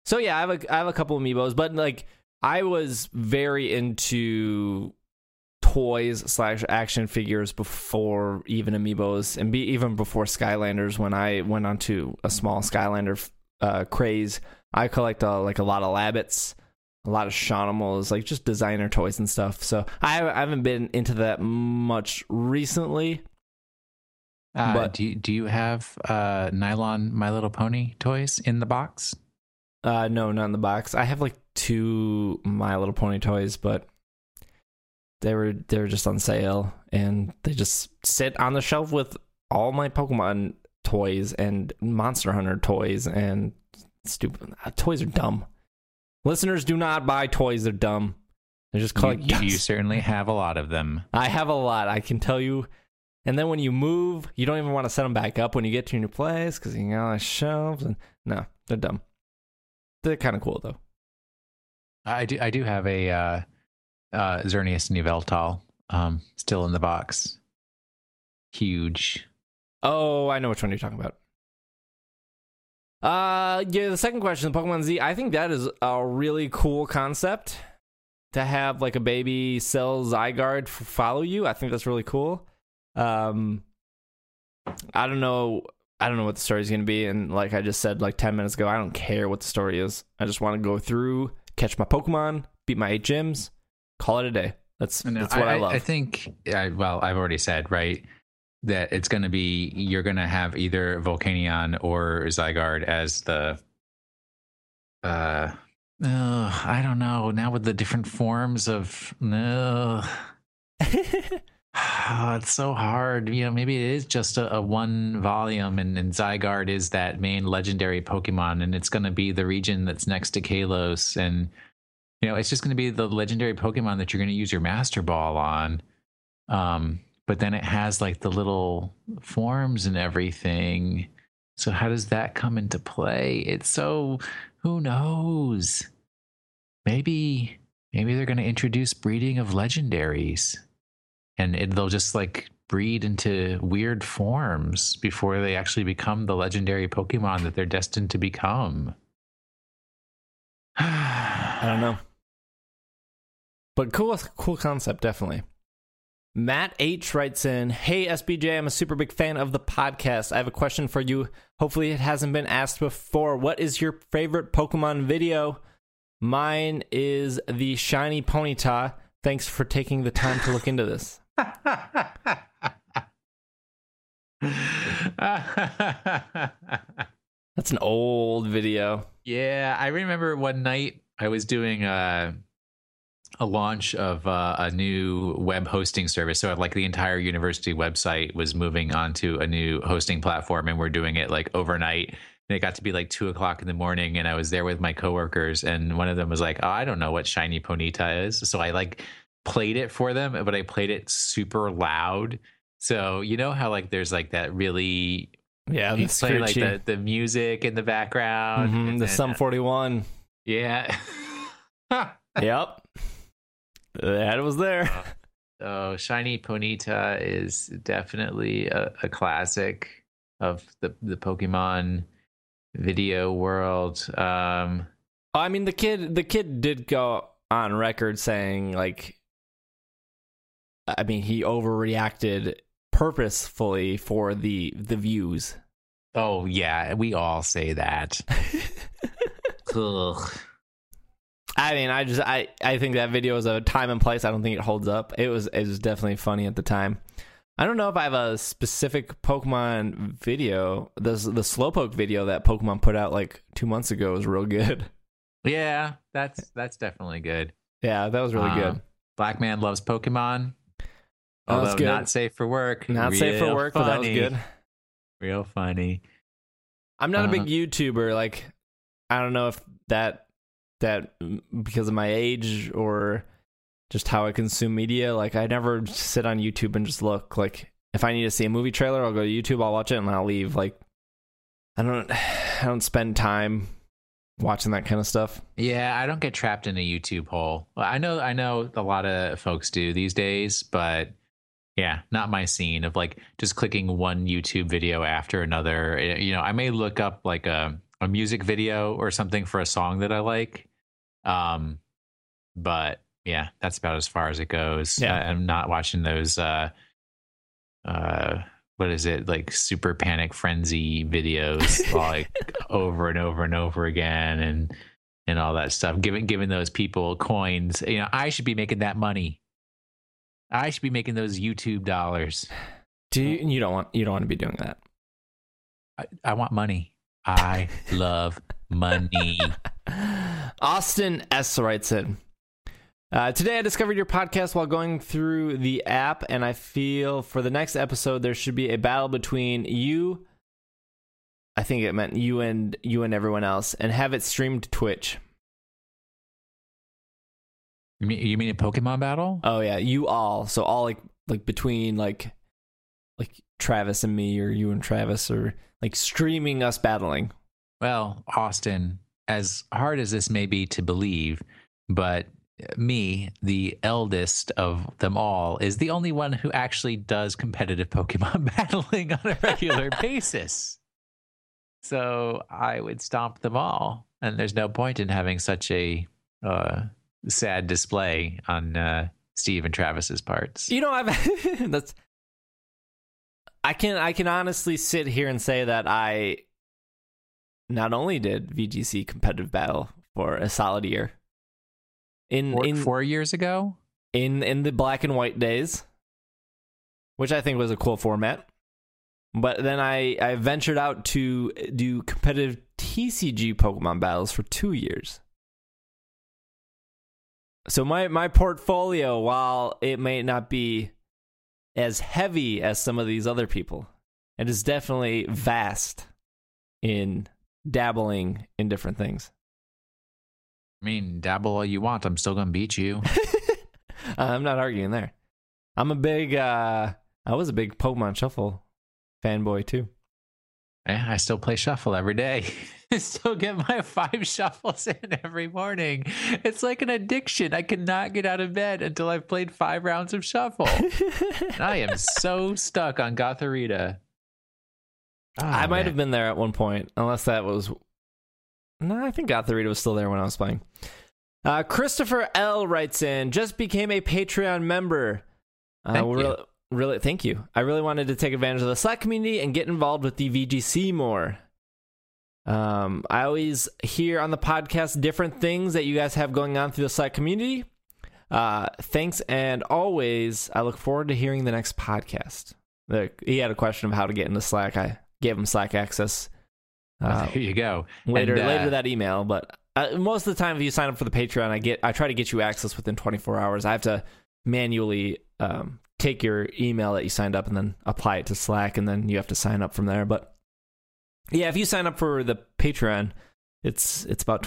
So yeah, I have a couple amiibos, but like I was very into toys / action figures before even amiibos, and even before Skylanders. When I went onto a small Skylander craze, I collect like a lot of Labbits, a lot of Shaunimals, like just designer toys and stuff. So I haven't been into that much recently. But do you have nylon My Little Pony toys in the box? No, not in the box. I have like 2 My Little Pony toys, but they were just on sale, and they just sit on the shelf with all my Pokemon toys and Monster Hunter toys and stupid toys are dumb. Listeners, do not buy toys; they're dumb. They're just called. You certainly have a lot of them. I have a lot. I can tell you. And then when you move, you don't even want to set them back up when you get to your new place because you got all the shelves. And no, they're dumb. They're kind of cool though. I do have a Xerneas Neveltal still in the box. Huge. Oh, I know which one you're talking about. Yeah, the second question, Pokemon Z. I think that is a really cool concept to have like a baby Cell Zygarde follow you. I think that's really cool. I don't know what the story is going to be, and like I just said like 10 minutes ago, I don't care what the story is. I just want to go through, catch my Pokemon, beat my 8 gyms, call it a day. That's what I love. I think I've already said, right, that it's going to be, you're going to have either Volcanion or Zygarde as the I don't know, now with the different forms of Oh, it's so hard. You know, maybe it is just a one volume, and Zygarde is that main legendary Pokemon, and it's going to be the region that's next to Kalos, and you know, it's just going to be the legendary Pokemon that you're going to use your Master Ball on. But then it has like the little forms and everything. So how does that come into play? It's so, who knows? Maybe they're going to introduce breeding of legendaries. And they'll just like breed into weird forms before they actually become the legendary Pokemon that they're destined to become. I don't know. But cool concept, definitely. Matt H writes in, "Hey SBJ, I'm a super big fan of the podcast. I have a question for you. Hopefully it hasn't been asked before. What is your favorite Pokemon video? Mine is the shiny Ponyta. Thanks for taking the time to look into this." That's an old video. Yeah, I remember one night I was doing a launch of a new web hosting service. So like the entire university website was moving onto a new hosting platform, and we're doing it like overnight. And it got to be like 2:00 in the morning, and I was there with my coworkers, and one of them was like, "Oh, I don't know what shiny Ponyta is." So I like played it for them, but I played it super loud. So you know how like there's like that really, yeah, you play like the music in the background, mm-hmm, and the Sum 41. Yeah. Yep. That was there. So shiny Ponyta is definitely a classic of the Pokemon video world. I mean, the kid did go on record saying like, I mean, he overreacted purposefully for the views. Oh yeah, we all say that. Ugh. I mean, I think that video is a time and place. I don't think it holds up. It was definitely funny at the time. I don't know if I have a specific Pokemon video. The Slowpoke video that Pokemon put out like 2 months ago was real good. Yeah, that's definitely good. Yeah, that was really good. Black Man Loves Pokemon. Oh, that's good. Not safe for work. Not real safe for work, funny. But that was good. Real funny. I'm not a big YouTuber. Like, I don't know if that because of my age or just how I consume media. Like, I never sit on YouTube and just look. Like, if I need to see a movie trailer, I'll go to YouTube, I'll watch it, and I'll leave. Like, I don't spend time watching that kind of stuff. Yeah, I don't get trapped in a YouTube hole. I know a lot of folks do these days, but yeah, not my scene of like just clicking one YouTube video after another. You know, I may look up like a a music video or something for a song that I like. But yeah, that's about as far as it goes. Yeah. I'm not watching those, what is it? Like Super Panic Frenzy videos, like over and over and over again. And all that stuff, giving those people coins, you know, I should be making that money. I should be making those YouTube dollars. You don't want to be doing that. I want money. I love money. Austin S writes in, today I discovered your podcast while going through the app, and I feel for the next episode there should be a battle between you. I think it meant you and everyone else, and have it streamed to Twitch. You mean a Pokemon battle? Oh yeah, you all. So all like between like Travis and me, or you and Travis, or like streaming us battling. Well, Austin, as hard as this may be to believe, but me, the eldest of them all, is the only one who actually does competitive Pokemon battling on a regular basis. So I would stomp them all, and there's no point in having such a sad display on Steve and Travis's parts. You know, I can honestly sit here and say that I not only did VGC competitive battle for a solid year, four years ago, in the black and white days, which I think was a cool format. But then I ventured out to do competitive TCG Pokemon battles for 2 years. So my portfolio, while it may not be as heavy as some of these other people, it is definitely vast in dabbling in different things. I mean, dabble all you want. I'm still going to beat you. I'm not arguing there. I was a big Pokemon Shuffle fanboy too. Yeah, I still play Shuffle every day. I still get my 5 shuffles in every morning. It's like an addiction. I cannot get out of bed until I've played 5 rounds of Shuffle. And I am so stuck on Gothorita. Oh, I might have been there at one point, unless that was... No, I think Gothorita was still there when I was playing. Christopher L. writes in, just became a Patreon member. Really, thank you. I really wanted to take advantage of the Slack community and get involved with the VGC more. I always hear on the podcast different things that you guys have going on through the Slack community. Thanks, and always, I look forward to hearing the next podcast. He had a question of how to get into Slack. I gave him Slack access. There you go. Later that email, but most of the time, if you sign up for the Patreon, I try to get you access within 24 hours. I have to manually take your email that you signed up and then apply it to Slack, and then you have to sign up from there. But yeah, if you sign up for the Patreon, it's about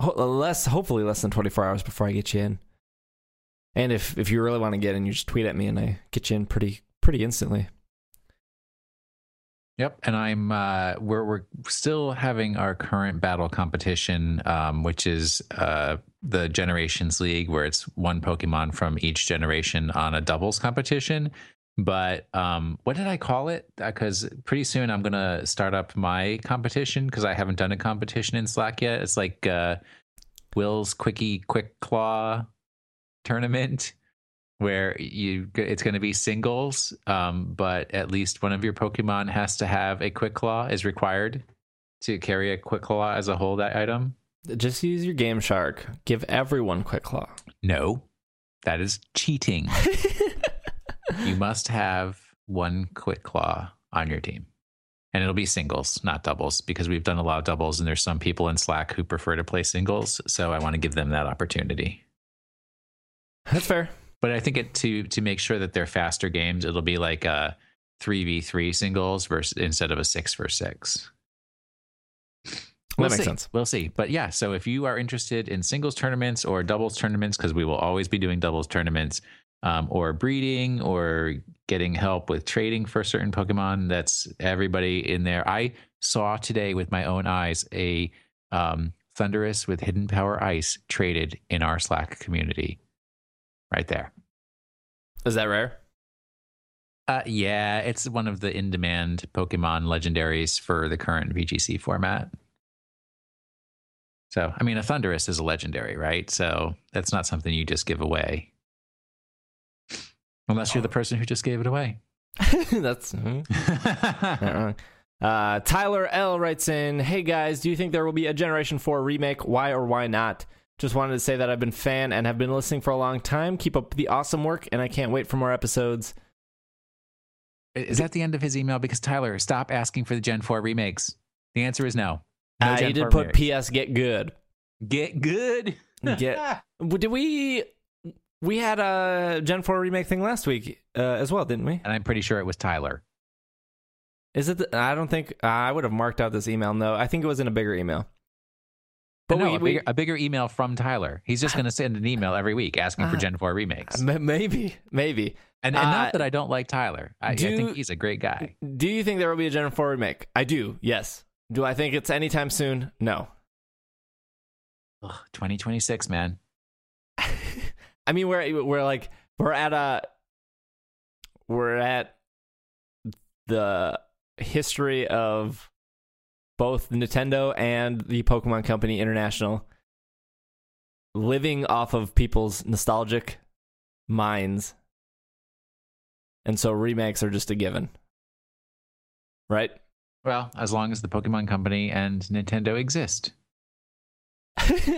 hopefully less than 24 hours before I get you in. And if you really want to get in, you just tweet at me and I get you in pretty instantly. Yep. And I'm we're still having our current battle competition, which is the Generations League, where it's one Pokemon from each generation on a doubles competition. But what did I call it? Because pretty soon I'm going to start up my competition, because I haven't done a competition in Slack yet. It's like Will's Quickie Quick Claw Tournament, where it's going to be singles, but at least one of your Pokemon has to have a Quick Claw, is required to carry a Quick Claw as a hold item. Just use your Game Shark. Give everyone Quick Claw. No, that is cheating. You must have one Quick Claw on your team. And it'll be singles, not doubles, because we've done a lot of doubles, and there's some people in Slack who prefer to play singles, so I want to give them that opportunity. That's fair. But I think to make sure that they're faster games, it'll be like a 3v3 singles versus, instead of a 6v6. That makes sense. We'll see. But yeah, so if you are interested in singles tournaments or doubles tournaments, because we will always be doing doubles tournaments, or breeding or getting help with trading for certain Pokemon, that's everybody in there. I saw today with my own eyes a Thundurus with Hidden Power Ice traded in our Slack community right there. Is that rare? Yeah, it's one of the in-demand Pokemon legendaries for the current VGC format. So, I mean, a Thundurus is a legendary, right? So that's not something you just give away. Unless you're the person who just gave it away. That's... Tyler L. writes in, hey guys, do you think there will be a Generation 4 remake? Why or why not? Just wanted to say that I've been fan and have been listening for a long time. Keep up the awesome work, and I can't wait for more episodes. Is that the end of his email? Because Tyler, stop asking for the Gen 4 remakes. The answer is no. You did put remakes. PS get good. Get good? Get. Did we... We had a Gen 4 remake thing last week as well, didn't we? And I'm pretty sure it was Tyler. Is it? I don't think I would have marked out this email. No, I think it was in a bigger email. But no, a bigger email from Tyler. He's just going to send an email every week asking for Gen 4 remakes. Maybe. And not that I don't like Tyler. I think he's a great guy. Do you think there will be a Gen 4 remake? I do. Yes. Do I think it's anytime soon? No. Ugh, 2026, man. I mean, we're at the history of both Nintendo and the Pokemon Company International living off of people's nostalgic minds, and so remakes are just a given, right? Well, as long as the Pokemon Company and Nintendo exist.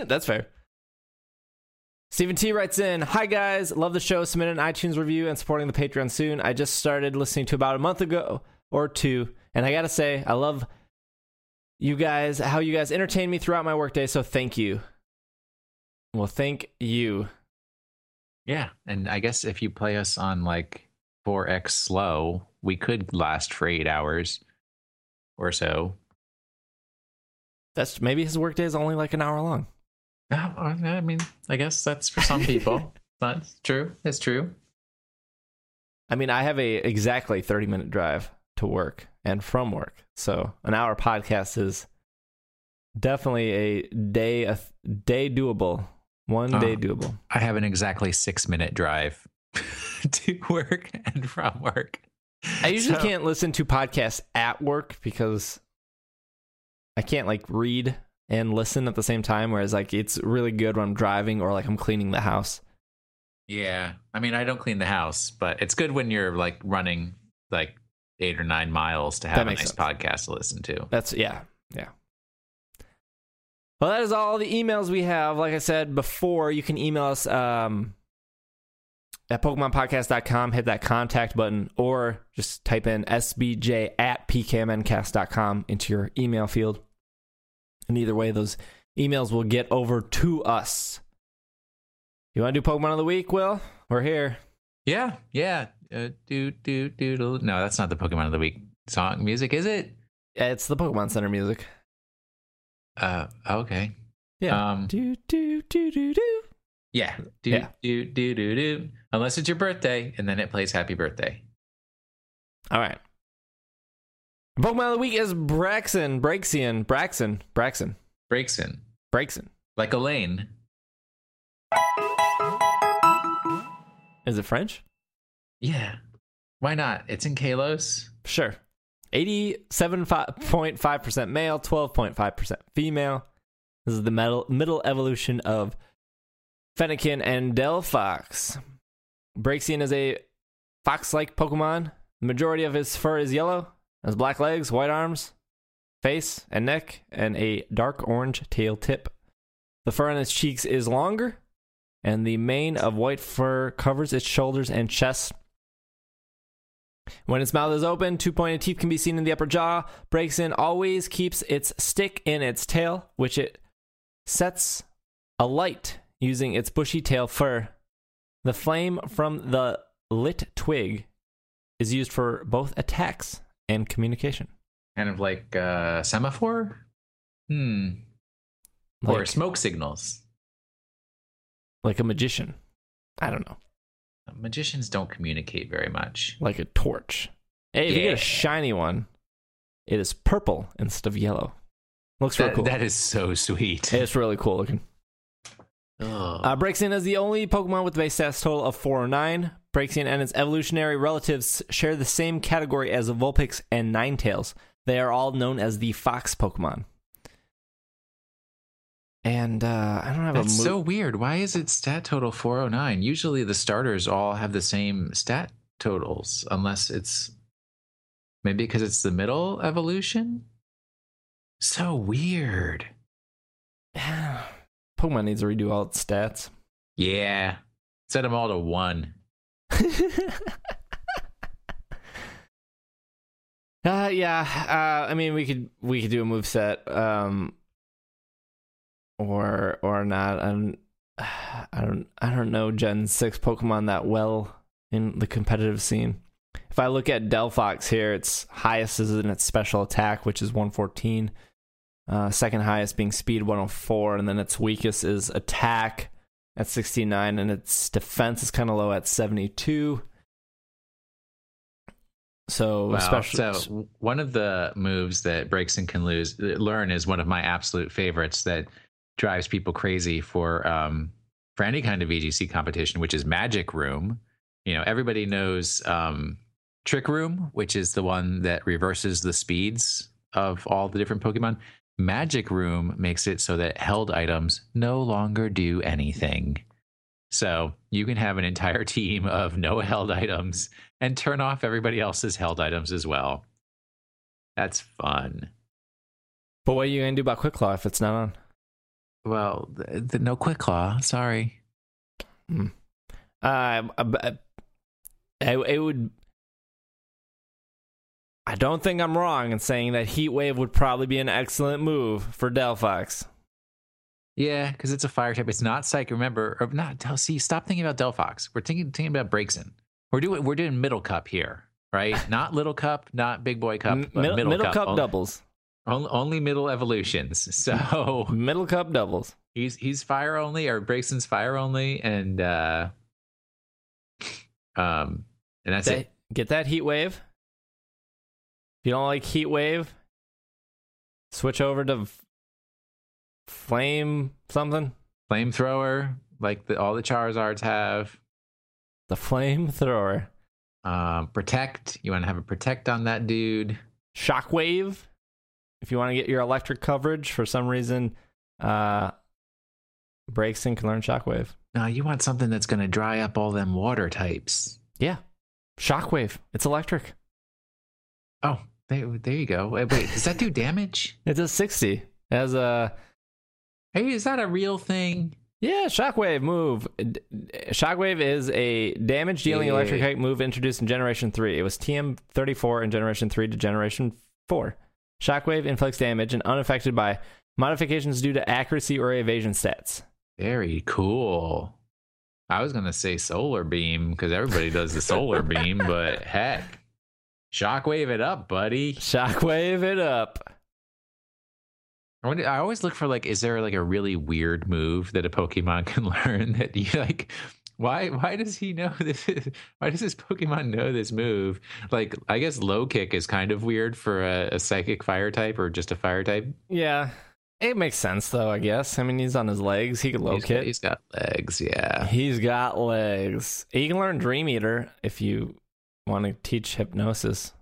That's fair. Stephen T writes in, hi guys, love the show, submit an iTunes review and supporting the Patreon soon. I just started listening to about a month ago or two, and I gotta say, I love you guys, how you guys entertain me throughout my workday, so thank you. Well, thank you. Yeah, and I guess if you play us on like 4x slow, we could last for 8 hours or so. That's maybe his workday is only like an hour long. I mean, I guess that's for some people. That's true. It's true. I mean, I have a exactly 30-minute drive to work and from work. So an hour podcast is definitely a day doable. One day doable. I have an exactly 6-minute drive to work and from work. I usually can't listen to podcasts at work because I can't like read and listen at the same time, whereas like it's really good when I'm driving or like I'm cleaning the house. Yeah, I mean, I don't clean the house, but it's good when you're like running like 8 or 9 miles to have a nice podcast to listen to. That's yeah. Well, that is all the emails we have. Like I said before, you can email us at PokemonPodcast.com, hit that contact button, or just type in sbj@pkmncast.com into your email field. And either way, those emails will get over to us. You want to do Pokemon of the Week, Will? We're here. Yeah. No, that's not the Pokemon of the Week song music, is it? It's the Pokemon Center music. Okay. Yeah. Yeah. Unless it's your birthday, and then it plays Happy Birthday. All right. Pokemon of the Week is Braixen. Like Alain. Is it French? Yeah. Why not? It's in Kalos. Sure. 87.5% male, 12.5% female. This is the middle evolution of Fennekin and Delphox. Braixen is a fox-like Pokemon. The majority of his fur is yellow. Has black legs, white arms, face, and neck, and a dark orange tail tip. The fur on its cheeks is longer, and the mane of white fur covers its shoulders and chest. When its mouth is open, two-pointed teeth can be seen in the upper jaw. Braixen always keeps its stick in its tail, which it sets alight using its bushy tail fur. The flame from the lit twig is used for both attacks and communication. Kind of like semaphore? Like, or smoke signals. Like a magician. I don't know. Magicians don't communicate very much. Like a torch. Hey, if you get a shiny one, it is purple instead of yellow. Looks really cool. That is so sweet. It's really cool looking. Braixen is the only Pokemon with a base stats total of 409. Braixen and its evolutionary relatives share the same category as Vulpix and Ninetales. They are all known as the Fox Pokemon. And I don't have a... That's so weird. Why is it stat total 409? Usually the starters all have the same stat totals, unless it's... Maybe because it's the middle evolution? So weird. Pokemon needs to redo all its stats. Yeah. Set them all to 1. I mean, we could do a moveset, or not. I don't know Gen 6 Pokemon that well in the competitive scene. If I look at Delphox here, its highest is in its special attack, which is 114. Second highest being speed, 104, and then its weakest is attack at 69, and its defense is kind of low at 72. So, wow. So one of the moves that Braixen can learn is one of my absolute favorites that drives people crazy for any kind of VGC competition, which is Magic Room. You know, everybody knows Trick Room, which is the one that reverses the speeds of all the different Pokemon. Magic Room makes it so that held items no longer do anything. So you can have an entire team of no held items and turn off everybody else's held items as well. That's fun. But what are you going to do about Quick Claw if it's not on? Well, no Quick Claw. Sorry. It would... I don't think I'm wrong in saying that Heat Wave would probably be an excellent move for Delphox. Yeah, because it's a fire type. It's not Psychic. Remember, or not. See, stop thinking about Delphox. We're thinking about Braixen. We're doing Middle Cup here, right? Not Little Cup, not Big Boy Cup. Middle Cup only, doubles. Only middle evolutions. So Middle Cup doubles. He's fire only, or Braixen's fire only, and that's it. Get that Heat Wave. If you don't like Heat Wave, switch over to Flame something. Flamethrower, like all the Charizards have. The Flamethrower. Protect. You want to have a Protect on that dude. Shockwave. If you want to get your electric coverage, for some reason, Braixen can learn Shockwave. No, you want something that's going to dry up all them water types. Yeah. Shockwave. It's electric. Oh. There you go. Wait, does that do damage? It does 60. As a... Hey, is that a real thing? Yeah, Shockwave move. Shockwave is a damage-dealing electric type move introduced in Generation 3. It was TM34 in Generation 3 to Generation 4. Shockwave inflicts damage and unaffected by modifications due to accuracy or evasion stats. Very cool. I was going to say Solar Beam, because everybody does the Solar Beam, but heck. Shockwave it up, buddy. Shockwave it up. I always look for, like, is there, like, a really weird move that a Pokemon can learn that you, like, why does he know this? Why does this Pokemon know this move? Like, I guess low kick is kind of weird for a psychic fire type or just a fire type. Yeah. It makes sense, though, I guess. I mean, he's on his legs. He can low kick. He's got legs, yeah. He's got legs. He can learn Dream Eater if you... want to teach hypnosis.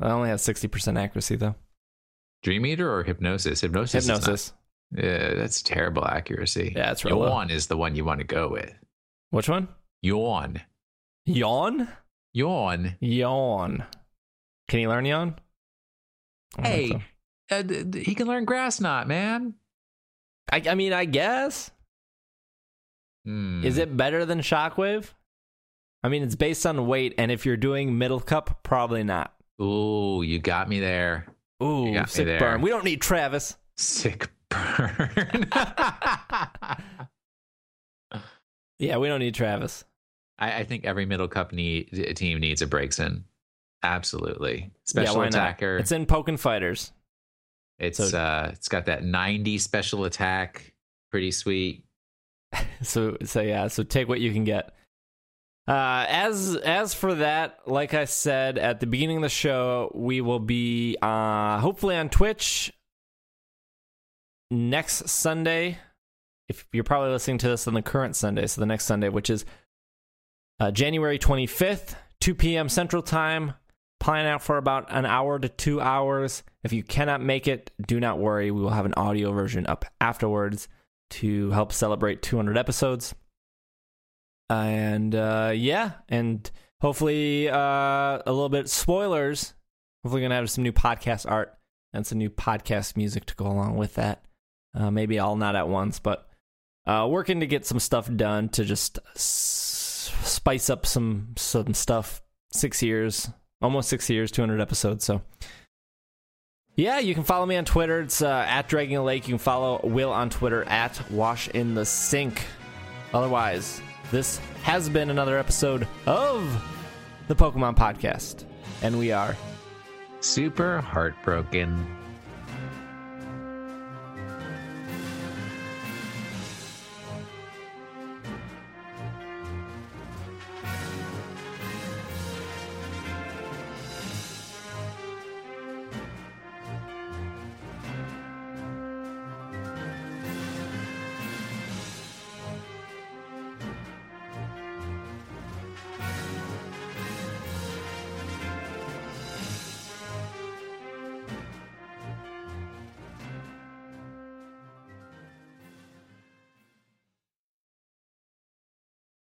I only have 60% accuracy, though. Dream Eater or hypnosis? Hypnosis. Yeah, that's terrible accuracy. Yeah, that's right. Yawn is the one you want to go with. Which one? Yawn. Yawn? Yawn. Yawn. Can he learn Yawn? Hey, so. He can learn Grass Knot, man. I mean, I guess. Is it better than Shockwave? I mean, it's based on weight, and if you're doing Middle Cup, probably not. Ooh, you got me there. Ooh, sick there. Burn. We don't need Travis. Sick burn. Yeah, we don't need Travis. I think every Middle Cup team needs a Braixen. Absolutely. Special attacker. Not? It's in Pokken Fighters. It's got that 90 special attack. Pretty sweet. So take what you can get. As for that, like I said at the beginning of the show, we will be hopefully on Twitch next Sunday. If you're probably listening to this on the current Sunday, so the next Sunday, which is January 25th, 2 p.m. Central Time. Plan out for about an hour to 2 hours. If you cannot make it, do not worry. We will have an audio version up afterwards to help celebrate 200 episodes. And yeah, and hopefully a little bit spoilers. Hopefully going to have some new podcast art and some new podcast music to go along with that. Maybe all not at once, but working to get some stuff done to just spice up some stuff. 6 years, almost 6 years, 200 episodes. So yeah, you can follow me on Twitter. It's at Dragging a Lake. You can follow Will on Twitter at Wash in the Sink. Otherwise, this has been another episode of the Pokemon Podcast, and we are super heartbroken.